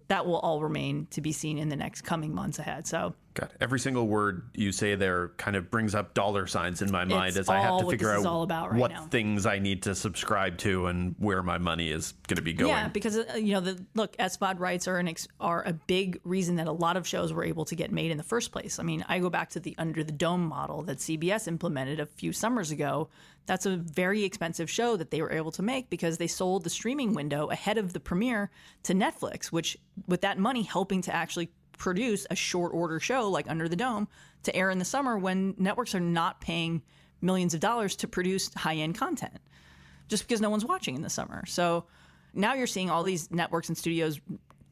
that will all remain to be seen in the next coming months ahead. So, God, every single word you say there kind of brings up dollar signs in my mind as I have to figure out all about right what now. Things I need to subscribe to and where my money is going to be going. Yeah, because you know, the, look, S V O D rights are an ex- are a big reason that a lot of shows were able to get made in the first place. I mean, I go back to the Under the Dome model that C B S implemented a few summers ago. That's a very expensive show that they were able to make because they sold the streaming window ahead of the premiere to Netflix, which with that money helping to actually produce a short order show like Under the Dome to air in the summer when networks are not paying millions of dollars to produce high-end content just because no one's watching in the summer. So now you're seeing all these networks and studios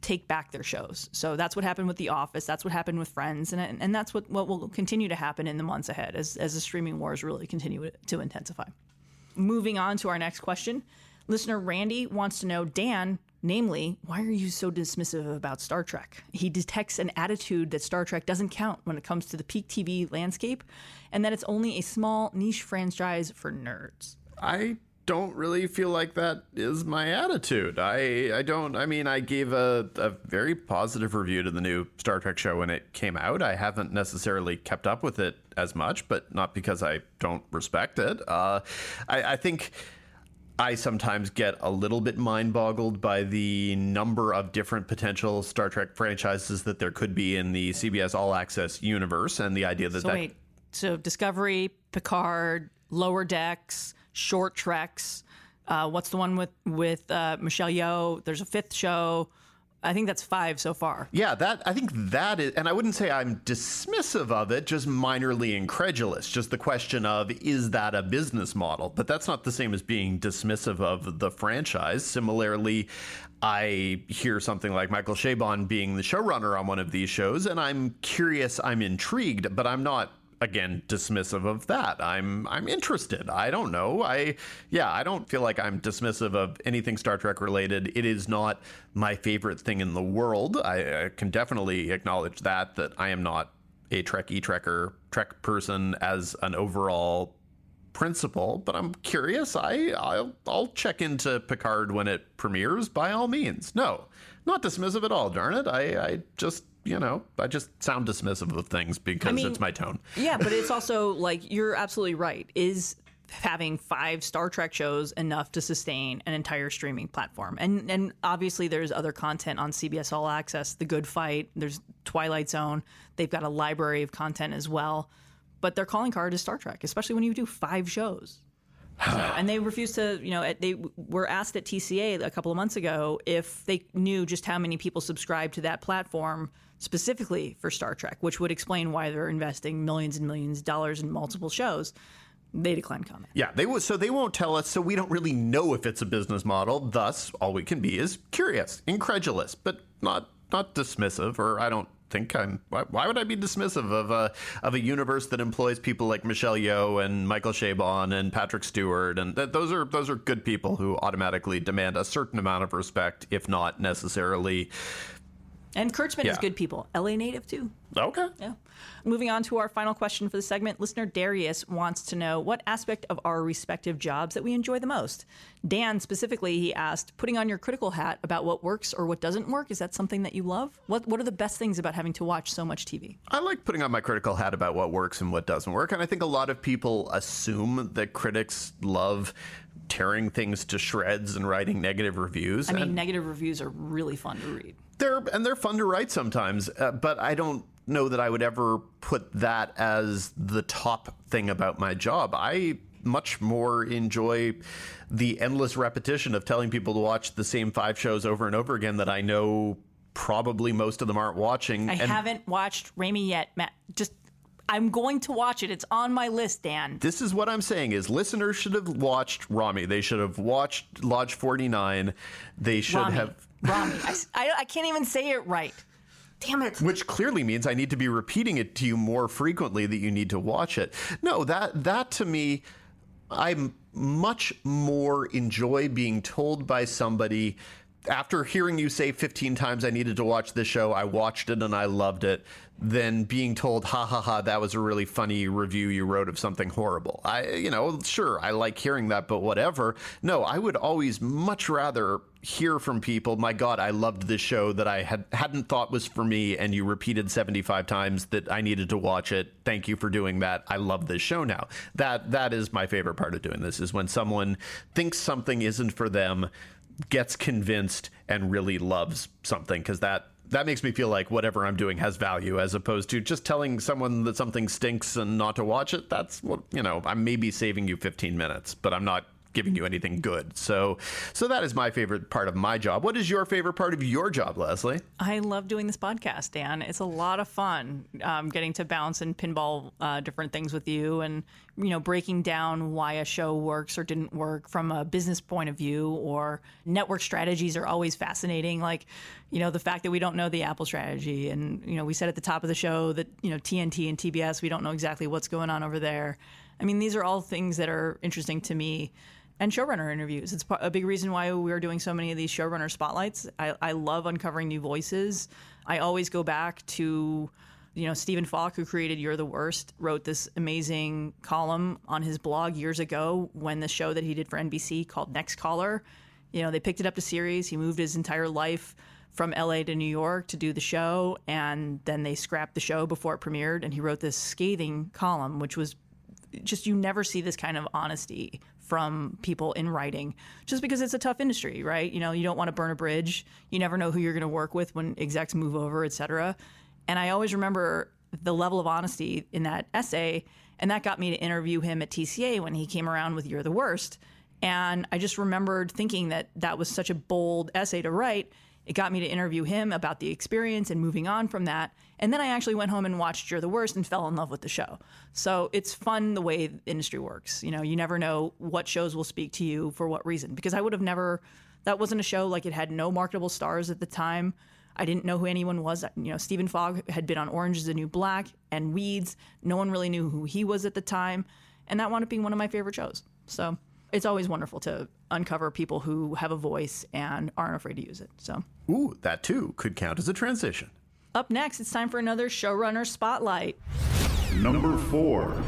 take back their shows. So that's what happened with The Office. That's what happened with Friends. And, and that's what, what will continue to happen in the months ahead as, as the streaming wars really continue to intensify. Moving on to our next question. Listener Randy wants to know, Dan, namely, why are you so dismissive about Star Trek? He detects an attitude that Star Trek doesn't count when it comes to the peak T V landscape and that it's only a small niche franchise for nerds. I don't really feel like that is my attitude. I, I don't, I mean, I gave a, a very positive review to the new Star Trek show when it came out. I haven't necessarily kept up with it as much, but not because I don't respect it. Uh, I, I think I sometimes get a little bit mind-boggled by the number of different potential Star Trek franchises that there could be in the C B S All Access universe and the idea that... So that wait, so Discovery, Picard, Lower Decks... Short Treks. Uh, what's the one with with uh, Michelle Yeoh? There's a fifth show. I think that's five so far. Yeah, that I think that is, and I wouldn't say I'm dismissive of it, just minorly incredulous. Just the question of, is that a business model? But that's not the same as being dismissive of the franchise. Similarly, I hear something like Michael Chabon being the showrunner on one of these shows, and I'm curious, I'm intrigued, but I'm not, again, dismissive of that. I'm I'm interested. I don't know. I yeah, I don't feel like I'm dismissive of anything Star Trek related. It is not my favorite thing in the world. I, I can definitely acknowledge that, that I am not a Trekkie Trekker, Trek person as an overall principle, but I'm curious. I I'll, I'll check into Picard when it premieres, by all means. No, not dismissive at all, darn it. I, I just... you know, I just sound dismissive of things because I mean, it's my tone. Yeah, but it's also like, you're absolutely right. Is having five Star Trek shows enough to sustain an entire streaming platform? And and obviously there's other content on C B S All Access, The Good Fight, there's Twilight Zone. They've got a library of content as well. But their calling card is Star Trek, especially when you do five shows. So, and they refused to, you know, they were asked at T C A a couple of months ago if they knew just how many people subscribe to that platform specifically for Star Trek, which would explain why they're investing millions and millions of dollars in multiple shows. They declined comment. Yeah, they w- so they won't tell us, so we don't really know if it's a business model. Thus, all we can be is curious, incredulous, but not not dismissive, or I don't think I'm... Why, why would I be dismissive of a, of a universe that employs people like Michelle Yeoh and Michael Chabon and Patrick Stewart? And th- those are those are good people who automatically demand a certain amount of respect, if not necessarily... And Kurtzman yeah. is good people. L A native, too. Okay. Yeah. Moving on to our final question for the segment, listener Darius wants to know what aspect of our respective jobs that we enjoy the most. Dan, specifically, he asked, putting on your critical hat about what works or what doesn't work, is that something that you love? What What are the best things about having to watch so much T V? I like putting on my critical hat about what works and what doesn't work. And I think a lot of people assume that critics love tearing things to shreds and writing negative reviews. I mean, and- negative reviews are really fun to read. They're and they're fun to write sometimes, uh, but I don't know that I would ever put that as the top thing about my job. I much more enjoy the endless repetition of telling people to watch the same five shows over and over again that I know probably most of them aren't watching. I and haven't watched Raimi yet, Matt. Just... I'm going to watch it. It's on my list, Dan. This is what I'm saying is listeners should have watched Rami. They should have watched Lodge forty-nine. They should Rami. have... Rami. I, I, I can't even say it right. Damn it. Which clearly means I need to be repeating it to you more frequently that you need to watch it. No, that that to me, I much more enjoy being told by somebody after hearing you say fifteen times I needed to watch this show, I watched it and I loved it, than being told, ha ha ha, that was a really funny review you wrote of something horrible. I, you know, sure, I like hearing that, but whatever. No, I would always much rather hear from people, my God, I loved this show that I had, hadn't thought was for me, and you repeated seventy-five times that I needed to watch it. Thank you for doing that. I love this show now. That that is my favorite part of doing this, is when someone thinks something isn't for them, gets convinced and really loves something, because that that makes me feel like whatever I'm doing has value, as opposed to just telling someone that something stinks and not to watch it. That's what, you know, I'm maybe saving you fifteen minutes, but I'm not giving you anything good. So so that is my favorite part of my job. What is your favorite part of your job, Lesli? I love doing this podcast, Dan. It's a lot of fun um, getting to bounce and pinball uh, different things with you, and, you know, breaking down why a show works or didn't work from a business point of view, or network strategies are always fascinating. Like, you know, the fact that we don't know the Apple strategy. And, you know, we said at the top of the show that, you know, T N T and T B S, we don't know exactly what's going on over there. I mean, these are all things that are interesting to me. And showrunner interviews. It's a big reason why we're doing so many of these showrunner spotlights. I, I love uncovering new voices. I always go back to, you know, Stephen Falk, who created You're the Worst, wrote this amazing column on his blog years ago when the show that he did for N B C called Next Caller, you know, they picked it up to series. He moved his entire life from L A to New York to do the show. And then they scrapped the show before it premiered. And he wrote this scathing column, which was just, you never see this kind of honesty from people in writing, just because it's a tough industry, right? You know, you don't want to burn a bridge. You never know who you're going to work with when execs move over, et cetera. And I always remember the level of honesty in that essay. And that got me to interview him at T C A when he came around with You're the Worst. And I just remembered thinking that that was such a bold essay to write. It got me to interview him about the experience and moving on from that. And then I actually went home and watched You're the Worst and fell in love with the show. So it's fun the way the industry works. You know, you never know what shows will speak to you for what reason. Because I would have never, that wasn't a show, like it had no marketable stars at the time. I didn't know who anyone was. You know, Stephen Fogg had been on Orange is the New Black and Weeds. No one really knew who he was at the time. And that wound up being one of my favorite shows. So it's always wonderful to uncover people who have a voice and aren't afraid to use it. So, ooh, that too could count as a transition. Up next, it's time for another Showrunner Spotlight. Number four.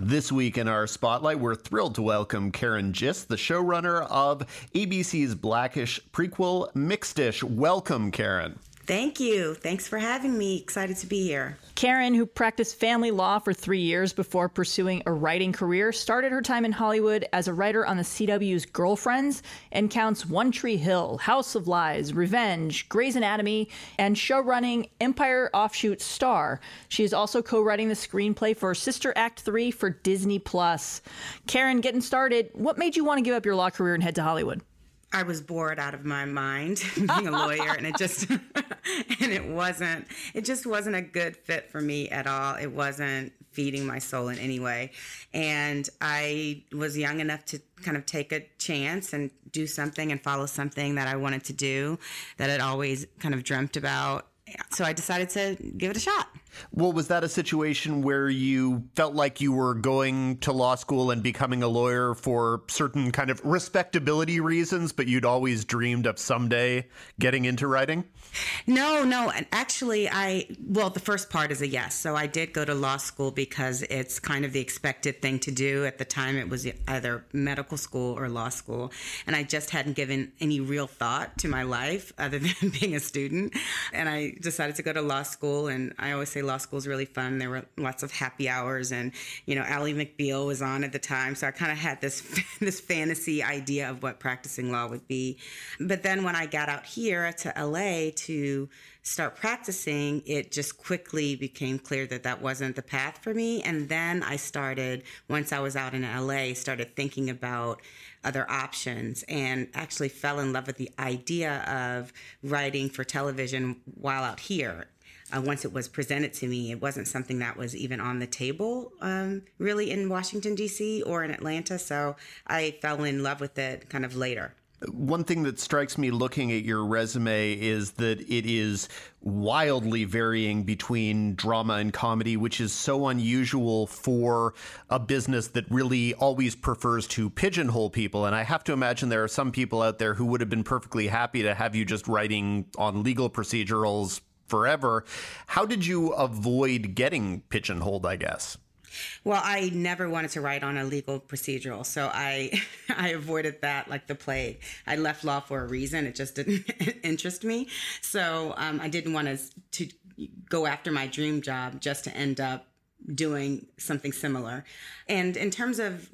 This week in our spotlight, we're thrilled to welcome Karen Gist, the showrunner of A B C's Black-ish prequel, Mixed-ish. Welcome, Karen. Thank you. Thanks for having me. Excited to be here. Karen, who practiced family law for three years before pursuing a writing career, started her time in Hollywood as a writer on the C W's Girlfriends and counts One Tree Hill, House of Lies, Revenge, Grey's Anatomy, and showrunning Empire offshoot Star. She is also co-writing the screenplay for Sister Act three for Disney Plus. Karen, getting started, what made you want to give up your law career and head to Hollywood? I was bored out of my mind being a lawyer, and it just and it wasn't it just wasn't a good fit for me at all. It wasn't feeding my soul in any way. And I was young enough to kind of take a chance and do something and follow something that I wanted to do, that I'd always kind of dreamt about. So I decided to give it a shot. Well, was that a situation where you felt like you were going to law school and becoming a lawyer for certain kind of respectability reasons, but you'd always dreamed of someday getting into writing? No, no. And actually, I, well, the first part is a yes. So I did go to law school because it's kind of the expected thing to do. At the time, it was either medical school or law school. And I just hadn't given any real thought to my life other than being a student. And I decided to go to law school. And I always say, law school is really fun. There were lots of happy hours, and you know, Ally McBeal was on at the time, so I kind of had this this fantasy idea of what practicing law would be. But then when I got out here to L A to start practicing, it just quickly became clear that that wasn't the path for me. And then I started, once I was out in L A, started thinking about other options, and actually fell in love with the idea of writing for television while out here. Uh, once it was presented to me, it wasn't something that was even on the table, um, really, in Washington, D C or in Atlanta. So I fell in love with it kind of later. One thing that strikes me looking at your resume is that it is wildly varying between drama and comedy, which is so unusual for a business that really always prefers to pigeonhole people. And I have to imagine there are some people out there who would have been perfectly happy to have you just writing on legal procedurals forever. How did you avoid getting pigeonholed, I guess? Well, I never wanted to write on a legal procedural, so I I avoided that like the plague. I left law for a reason. It just didn't interest me. So um, I didn't want to, to go after my dream job just to end up doing something similar. And in terms of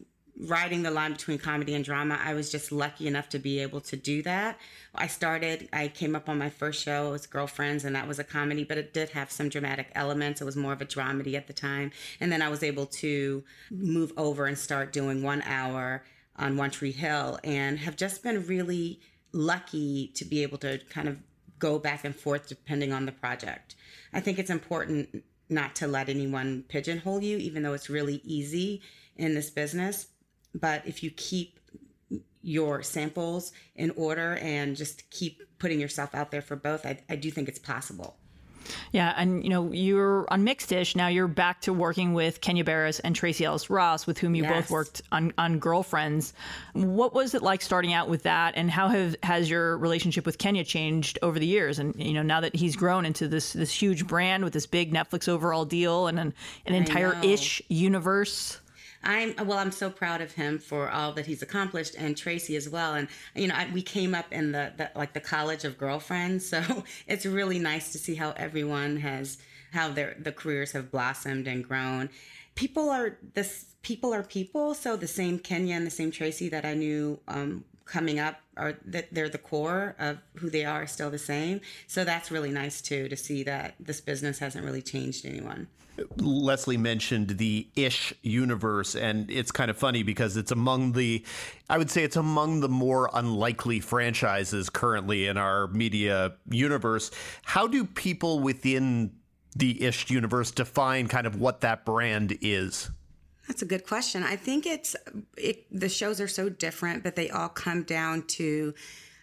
writing the line between comedy and drama, I was just lucky enough to be able to do that. I started, I came up on my first show, it was Girlfriends, and that was a comedy, but it did have some dramatic elements. It was more of a dramedy at the time. And then I was able to move over and start doing one hour on One Tree Hill, and have just been really lucky to be able to kind of go back and forth depending on the project. I think it's important not to let anyone pigeonhole you, even though it's really easy in this business. But if you keep your samples in order and just keep putting yourself out there for both, I, I do think it's possible. Yeah. And, you know, you're on Mixed-ish. Now you're back to working with Kenya Barris and Tracee Ellis Ross, with whom you yes. both worked on, on Girlfriends. What was it like starting out with that? And how have, has your relationship with Kenya changed over the years? And, you know, now that he's grown into this this huge brand with this big Netflix overall deal and an, an entire ish universe. I'm well, I'm so proud of him for all that he's accomplished, and Tracee as well. And, you know, I, we came up in the, the like the college of Girlfriends. So it's really nice to see how everyone has how their the careers have blossomed and grown. People are this people are people. So the same Kenya and the same Tracee that I knew um, coming up are that they're the core of who they are, still the same. So that's really nice too, to see that this business hasn't really changed anyone. Lesli mentioned the ish universe, and it's kind of funny because it's among the, I would say it's among the more unlikely franchises currently in our media universe. How do people within the ish universe define kind of what that brand is? That's a good question. I think it's it, the shows are so different, but they all come down to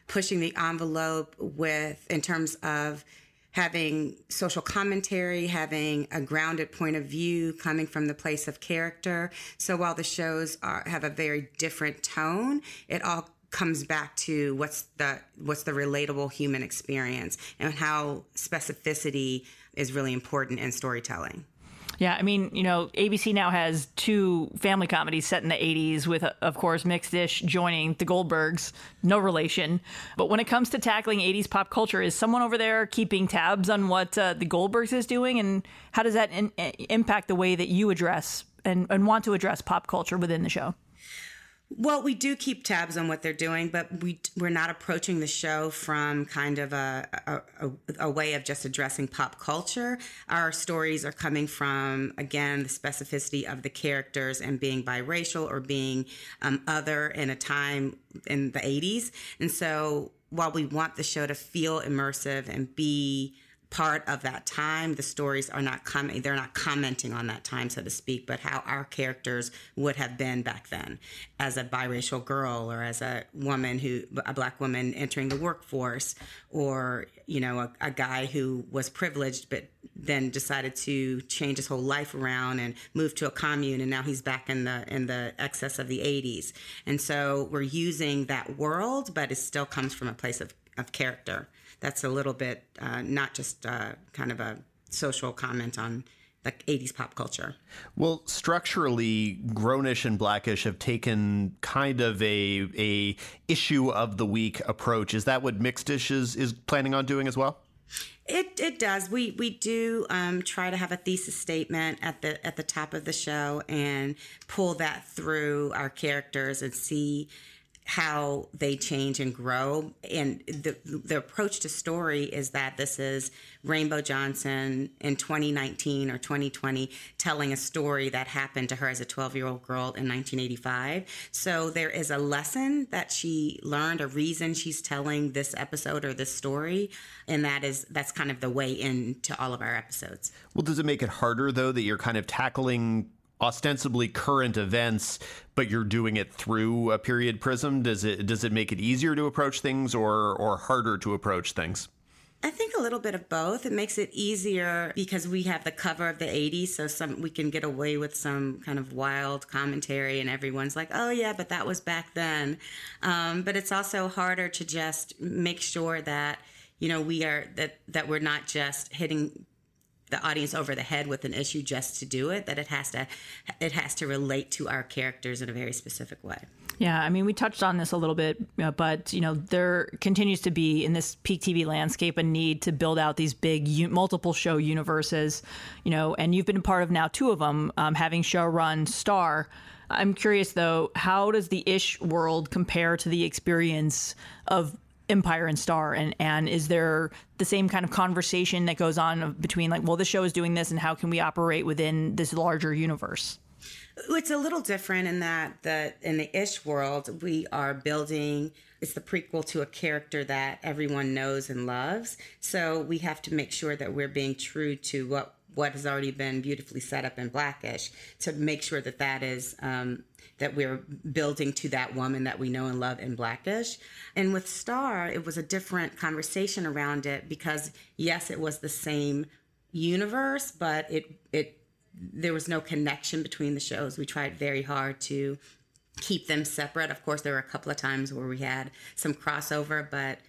pushing the envelope with in terms of having social commentary, having a grounded point of view coming from the place of character. So while the shows are, have a very different tone, it all comes back to what's the what's the relatable human experience and how specificity is really important in storytelling. Yeah, I mean, you know, A B C now has two family comedies set in the eighties with, of course, Mixed-ish joining the Goldbergs, no relation. But when it comes to tackling eighties pop culture, is someone over there keeping tabs on what uh, the Goldbergs is doing? And how does that in- impact the way that you address and, and want to address pop culture within the show? Well, we do keep tabs on what they're doing, but we, we're not approaching the show from kind of a, a, a way of just addressing pop culture. Our stories are coming from, again, the specificity of the characters and being biracial or being um, other in a time in the eighties. And so while we want the show to feel immersive and be part of that time, the stories are not coming, they're not commenting on that time, so to speak, but how our characters would have been back then as a biracial girl or as a woman who, a black woman entering the workforce, or, you know, a, a guy who was privileged but then decided to change his whole life around and move to a commune, and now he's back in the in the excess of the eighties. And so we're using that world, but it still comes from a place of, of character. That's a little bit uh, not just uh, kind of a social comment on like eighties pop culture. Well, structurally, Grown-ish and Black-ish have taken kind of a a issue of the week approach. Is that what Mixed-ish is, is planning on doing as well? It it does. We we do um, try to have a thesis statement at the at the top of the show and pull that through our characters and see how they change and grow. And the the approach to story is that this is Rainbow Johnson in twenty nineteen or twenty twenty telling a story that happened to her as a twelve-year-old girl in nineteen eighty-five. So there is a lesson that she learned, a reason she's telling this episode or this story, and that is that's kind of the way into all of our episodes. Well, does it make it harder, though, that you're kind of tackling ostensibly current events, but you're doing it through a period prism? Does it does it make it easier to approach things or or harder to approach things? I think a little bit of both. It makes it easier because we have the cover of the eighties, so some we can get away with some kind of wild commentary, and everyone's like, oh, yeah, but that was back then. Um, but it's also harder to just make sure that, you know, we are that that we're not just hitting the audience over the head with an issue just to do it, that it has to it has to relate to our characters in a very specific way. Yeah, I mean, we touched on this a little bit, but, you know, there continues to be in this peak T V landscape a need to build out these big multiple show universes, you know, and you've been a part of now two of them, um, having showrun Star. I'm curious, though, how does the ish world compare to the experience of Empire and Star, and and is there the same kind of conversation that goes on between, like, well, the show is doing this and how can we operate within this larger universe? It's a little different in that the in the ish world we are building, it's the prequel to a character that everyone knows and loves, so we have to make sure that we're being true to what what has already been beautifully set up in Black-ish, to make sure that that is, um, that we're building to that woman that we know and love in Black-ish. And with Star, it was a different conversation around it because, yes, it was the same universe, but it it there was no connection between the shows. We tried very hard to keep them separate. Of course, there were a couple of times where we had some crossover, but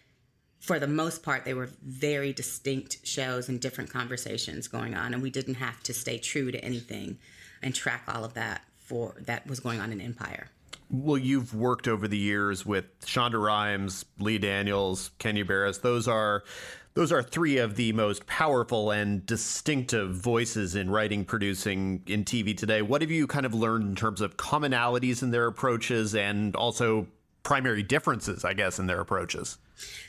for the most part, they were very distinct shows and different conversations going on, and we didn't have to stay true to anything and track all of that for that was going on in Empire. Well, you've worked over the years with Shonda Rhimes, Lee Daniels, Kenya Barris. Those are those are three of the most powerful and distinctive voices in writing, producing, in T V today. What have you kind of learned in terms of commonalities in their approaches and also primary differences, I guess, in their approaches?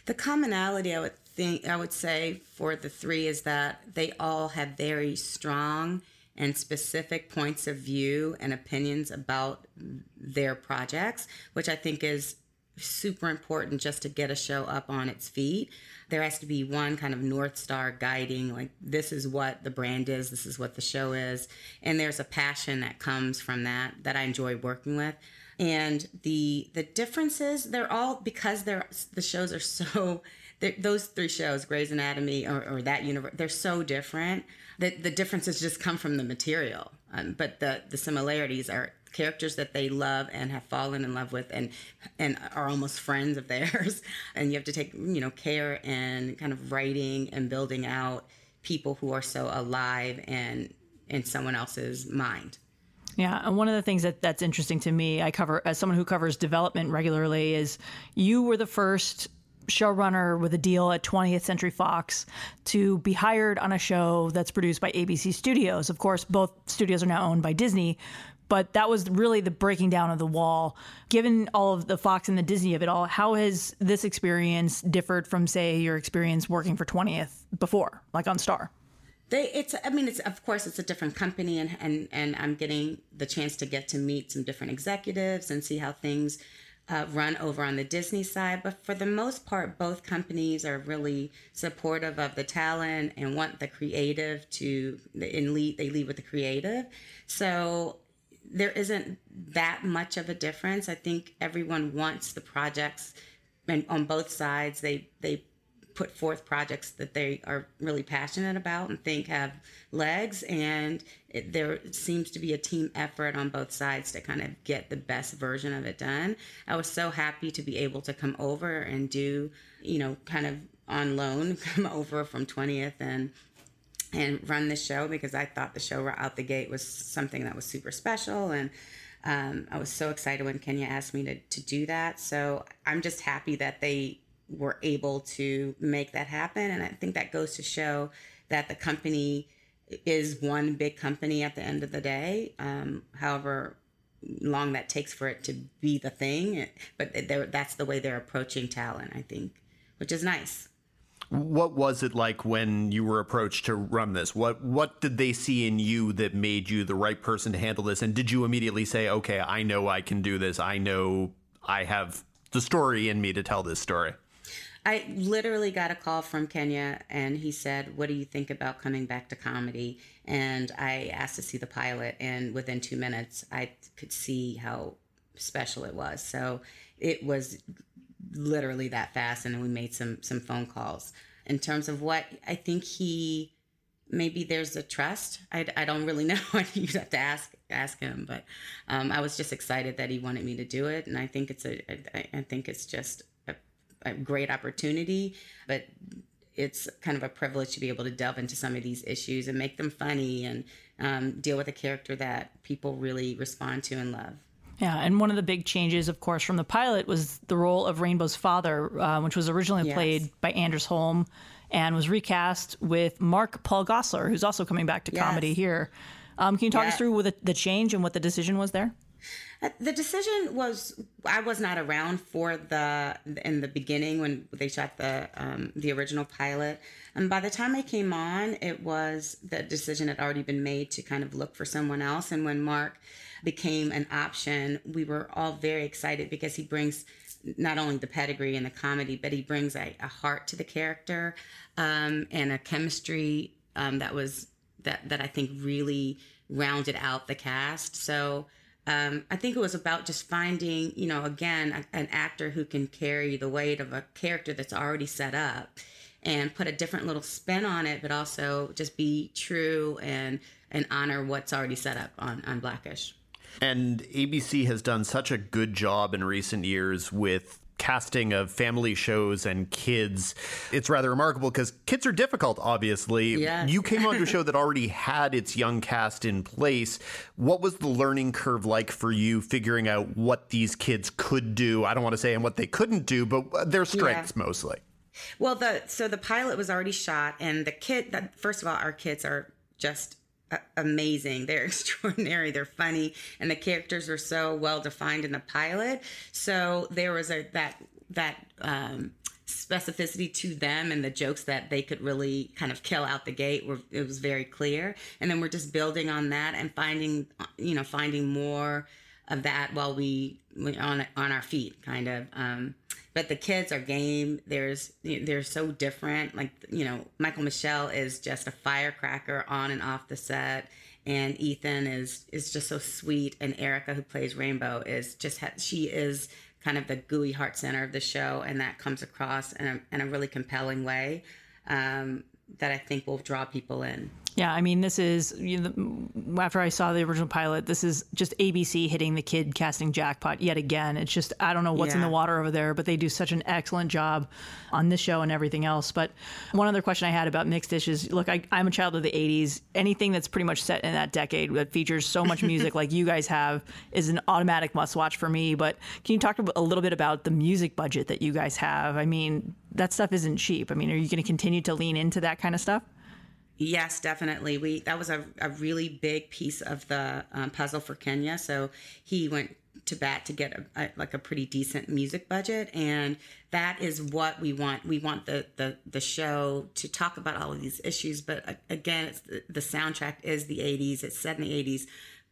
The commonality, I would think, I would say for the three is that they all have very strong and specific points of view and opinions about their projects, which I think is super important just to get a show up on its feet. There has to be one kind of North Star guiding, like, this is what the brand is, this is what the show is. And there's a passion that comes from that that I enjoy working with. And the the differences, they're all, because they're the shows are so, those three shows, Grey's Anatomy or, or that universe, they're so different that the differences just come from the material. Um, but the, the similarities are characters that they love and have fallen in love with and and are almost friends of theirs. And you have to take, you know, care in kind of writing and building out people who are so alive and in someone else's mind. Yeah. And one of the things that that's interesting to me, I cover as someone who covers development regularly, is you were the first showrunner with a deal at twentieth century fox to be hired on a show that's produced by A B C Studios. Of course, both studios are now owned by Disney, but that was really the breaking down of the wall. Given all of the Fox and the Disney of it all, how has this experience differed from, say, your experience working for twentieth before, like on Star? They, it's, I mean, it's, of course, it's a different company, and, and, and I'm getting the chance to get to meet some different executives and see how things Uh, run over on the Disney side. But for the most part, both companies are really supportive of the talent and want the creative to, and lead, they lead with the creative. So there isn't that much of a difference. I think everyone wants the projects, and on both sides, they, they put forth projects that they are really passionate about and think have legs. And it, there seems to be a team effort on both sides to kind of get the best version of it done. I was so happy to be able to come over and do, you know, kind of on loan, come over from twentieth and and run the show, because I thought the show right out the gate was something that was super special. And um, I was so excited when Kenya asked me to, to do that. So I'm just happy that they were able to make that happen. And I think that goes to show that the company is one big company at the end of the day, um, however long that takes for it to be the thing. But that's the way they're approaching talent, I think, which is nice. What was it like when you were approached to run this? What what did they see in you that made you the right person to handle this? And did you immediately say, okay, I know I can do this. I know I have the story in me to tell this story. I literally got a call from Kenya, and he said, what do you think about coming back to comedy? And I asked to see the pilot, and within two minutes, I could see how special it was. So it was literally that fast, and then we made some some phone calls. In terms of what, I think he, maybe there's a trust. I, I don't really know. You'd have to ask ask him, but um, I was just excited that he wanted me to do it, and I think it's a, I, I think it's just a great opportunity, but it's kind of a privilege to be able to delve into some of these issues and make them funny and um, deal with a character that people really respond to and love. Yeah. And one of the big changes, of course, from the pilot was the role of Rainbow's father, uh, which was originally yes. played by Anders Holm and was recast with Mark Paul Gosselaar, who's also coming back to yes. comedy here. Um, can you talk yeah. us through with the, the change and what the decision was there? The decision was, I was not around for the, in the beginning when they shot the, um, the original pilot. And by the time I came on, it was, the decision had already been made to kind of look for someone else. And when Mark became an option, we were all very excited because he brings not only the pedigree and the comedy, but he brings a, a heart to the character, um, and a chemistry, um, that was, that, that I think really rounded out the cast. So, Um, I think it was about just finding, you know, again, a, an actor who can carry the weight of a character that's already set up and put a different little spin on it, but also just be true and, and honor what's already set up on, on Black-ish. And A B C has done such a good job in recent years with casting of family shows and kids. It's rather remarkable because kids are difficult, obviously. Yes. You came onto a show that already had its young cast in place. What was the learning curve like for you figuring out what these kids could do? I don't want to say and what they couldn't do, but their strengths yeah. mostly. Well, the so the pilot was already shot, and the kid, that, first of all, our kids are just amazing. They're extraordinary. They're funny. And the characters are so well-defined in the pilot. So there was a that that um, specificity to them, and the jokes that they could really kind of kill out the gate were, it was very clear. And then we're just building on that and finding, you know, finding more of that while we on on our feet, kind of. Um, but the kids are game. There's they're so different. Like, you know, Michael Michelle is just a firecracker on and off the set, and Ethan is is just so sweet. And Erica, who plays Rainbow, is just ha- she is kind of the gooey heart center of the show, and that comes across in a, in a really compelling way. Um, that I think will draw people in. Yeah, I mean, this is, you know, after I saw the original pilot, this is just A B C hitting the kid casting jackpot yet again. It's just, I don't know what's yeah. in the water over there, but they do such an excellent job on this show and everything else. But one other question I had about Mixed-ish is, look, I, I'm a child of the eighties. Anything that's pretty much set in that decade that features so much music like you guys have is an automatic must-watch for me. But can you talk a little bit about the music budget that you guys have? I mean, that stuff isn't cheap. I mean, are you going to continue to lean into that kind of stuff? Yes, definitely. We that was a, a really big piece of the um, puzzle for Kenya. So he went to bat to get a, a, like a pretty decent music budget, and that is what we want. We want the the, the show to talk about all of these issues, but uh, again, it's the, the soundtrack is the eighties. It's set in the eighties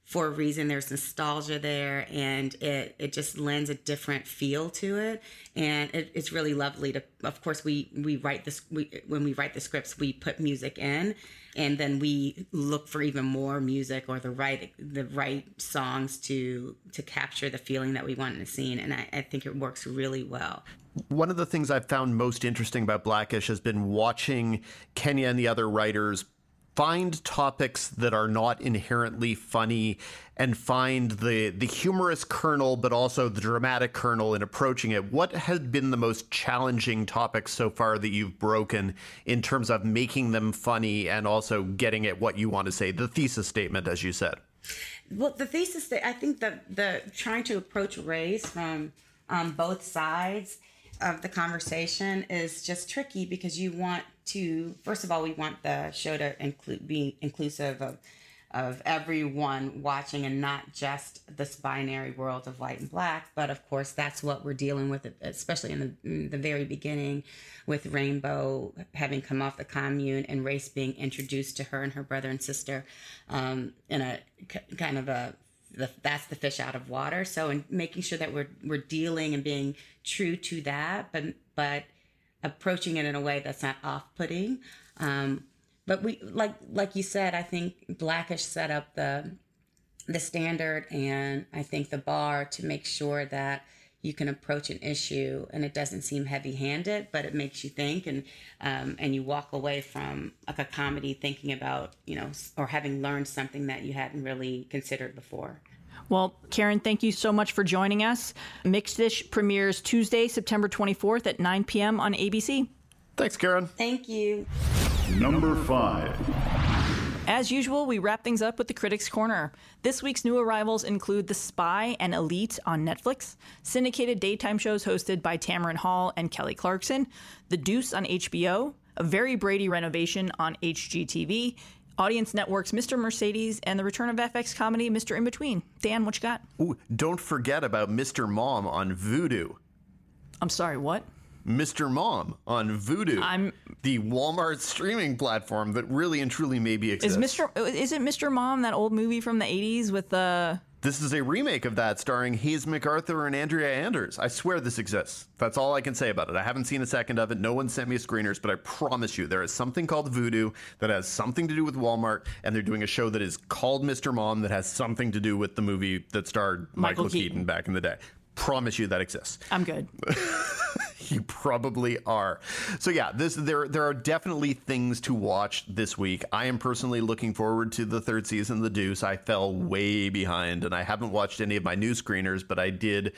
for a reason. There's nostalgia there, and it it just lends a different feel to it, and it, it's really lovely to. Of course, we we write this we, when we write the scripts, we put music in, and then we look for even more music or the right the right songs to to capture the feeling that we want in a scene, and I, I think it works really well. One of the things I've found most interesting about Black-ish has been watching Kenya and the other writers find topics that are not inherently funny and find the the humorous kernel, but also the dramatic kernel in approaching it. What has been the most challenging topics so far that you've broken in terms of making them funny and also getting at what you want to say, the thesis statement, as you said? Well, the thesis, sta- I think the, the trying to approach race from um, both sides of the conversation is just tricky, because you want to, first of all, we want the show to include, be inclusive of, of everyone watching and not just this binary world of white and black. But of course, that's what we're dealing with, especially in the, in the very beginning, with Rainbow having come off the commune and race being introduced to her and her brother and sister um, in a kind of a, The, that's the fish out of water. So, and making sure that we're we're dealing and being true to that, but but approaching it in a way that's not off-putting. Um, but we like like you said, I think Black-ish set up the the standard, and I think the bar, to make sure that you can approach an issue and it doesn't seem heavy-handed, but it makes you think, and um, and you walk away from like a comedy thinking about, you know, or having learned something that you hadn't really considered before. Well, Karen, thank you so much for joining us. Mixed-ish premieres Tuesday, September twenty-fourth at nine p.m. on A B C. Thanks, Karen. Thank you. Number five. As usual, we wrap things up with the Critics' Corner. This week's new arrivals include The Spy and Elite on Netflix, syndicated daytime shows hosted by Tamron Hall and Kelly Clarkson, The Deuce on H B O, A Very Brady Renovation on H G T V, Audience Network's Mister Mercedes, and the return of F X comedy Mister In-Between. Dan, what you got? Ooh, don't forget about Mister Mom on Vudu. I'm sorry, what? Mister Mom on Vudu, I'm, the Walmart streaming platform that really and truly maybe exists. Is Mister is it Mister Mom, that old movie from the eighties with the? Uh... This is a remake of that, starring Hayes MacArthur and Andrea Anders. I swear this exists. That's all I can say about it. I haven't seen a second of it. No one sent me screeners, but I promise you, there is something called Vudu that has something to do with Walmart, and they're doing a show that is called Mister Mom that has something to do with the movie that starred Michael, Michael Keaton. Keaton back in the day. Promise you that exists. I'm good. You probably are. So yeah, this there there are definitely things to watch this week. I am personally looking forward to the third season of The Deuce. I fell way behind, and I haven't watched any of my new screeners, but I did,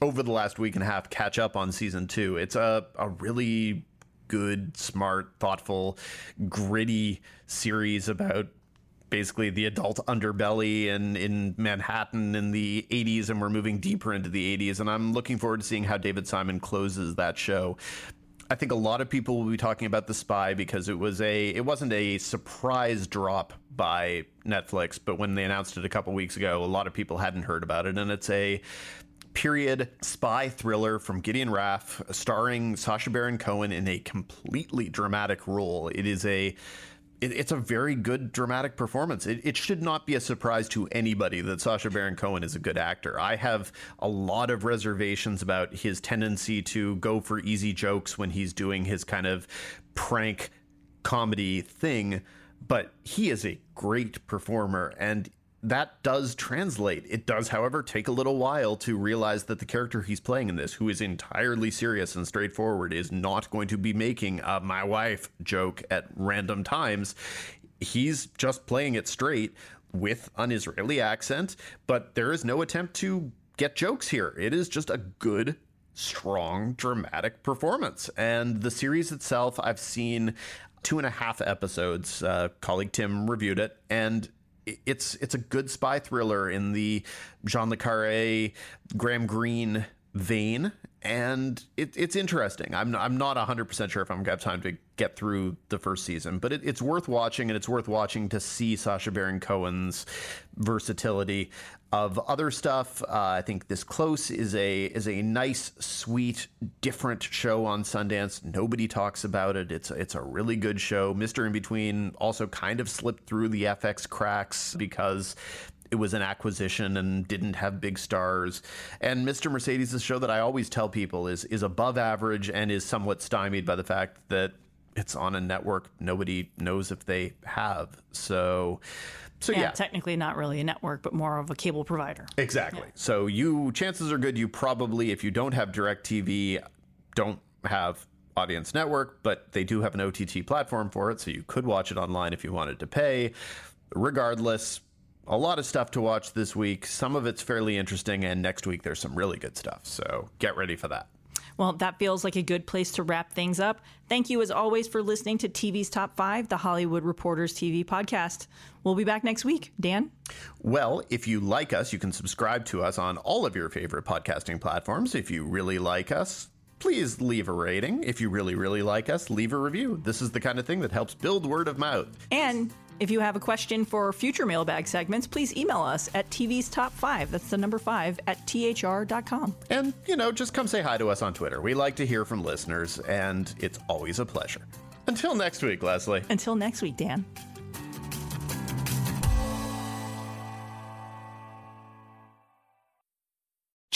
over the last week and a half, catch up on season two. It's a, a really good, smart, thoughtful, gritty series about basically the adult underbelly and in Manhattan in the eighties, and we're moving deeper into the eighties, and I'm looking forward to seeing how David Simon closes that show. I think a lot of people will be talking about The Spy because it was a it wasn't a surprise drop by Netflix, but when they announced it a couple weeks ago, a lot of people hadn't heard about it, and it's a period spy thriller from Gideon Raff, starring Sacha Baron Cohen in a completely dramatic role. It is a it, it's a very good dramatic performance. It, it should not be a surprise to anybody that Sacha Baron Cohen is a good actor. I have a lot of reservations about his tendency to go for easy jokes when he's doing his kind of prank comedy thing, but he is a great performer, and that does translate. It does, however, take a little while to realize that the character he's playing in this, who is entirely serious and straightforward, is not going to be making a "my wife" joke at random times. He's just playing it straight with an Israeli accent, but there is no attempt to get jokes here. It is just a good, strong, dramatic performance. And the series itself, I've seen two and a half episodes. Uh, colleague Tim reviewed it, and It's it's a good spy thriller in the Jean le Carré, Graham Greene vein, and it, it's interesting. I'm not, I'm not one hundred percent sure if I'm going to have time to get through the first season, but it, it's worth watching, and it's worth watching to see Sacha Baron Cohen's versatility of other stuff. Uh, I think This Close is a is a nice, sweet, different show on Sundance. Nobody talks about it. It's it's a really good show. Mister In Between also kind of slipped through the F X cracks because it was an acquisition and didn't have big stars. And Mister Mercedes is a show that I always tell people is is above average and is somewhat stymied by the fact that it's on a network nobody knows if they have. So, so yeah, yeah. Technically not really a network, but more of a cable provider. Exactly. Yeah. So you, chances are good you probably, if you don't have DirecTV, don't have Audience Network, but they do have an O T T platform for it, so you could watch it online if you wanted to pay. Regardless, a lot of stuff to watch this week. Some of it's fairly interesting, and next week there's some really good stuff. So get ready for that. Well, that feels like a good place to wrap things up. Thank you, as always, for listening to T V's Top Five, the Hollywood Reporters T V podcast. We'll be back next week. Dan? Well, if you like us, you can subscribe to us on all of your favorite podcasting platforms. If you really like us, please leave a rating. If you really, really like us, leave a review. This is the kind of thing that helps build word of mouth. And if you have a question for future mailbag segments, please email us at T V's Top Five. That's the number five at T H R dot com. And, you know, just come say hi to us on Twitter. We like to hear from listeners, and it's always a pleasure. Until next week, Lesli. Until next week, Dan.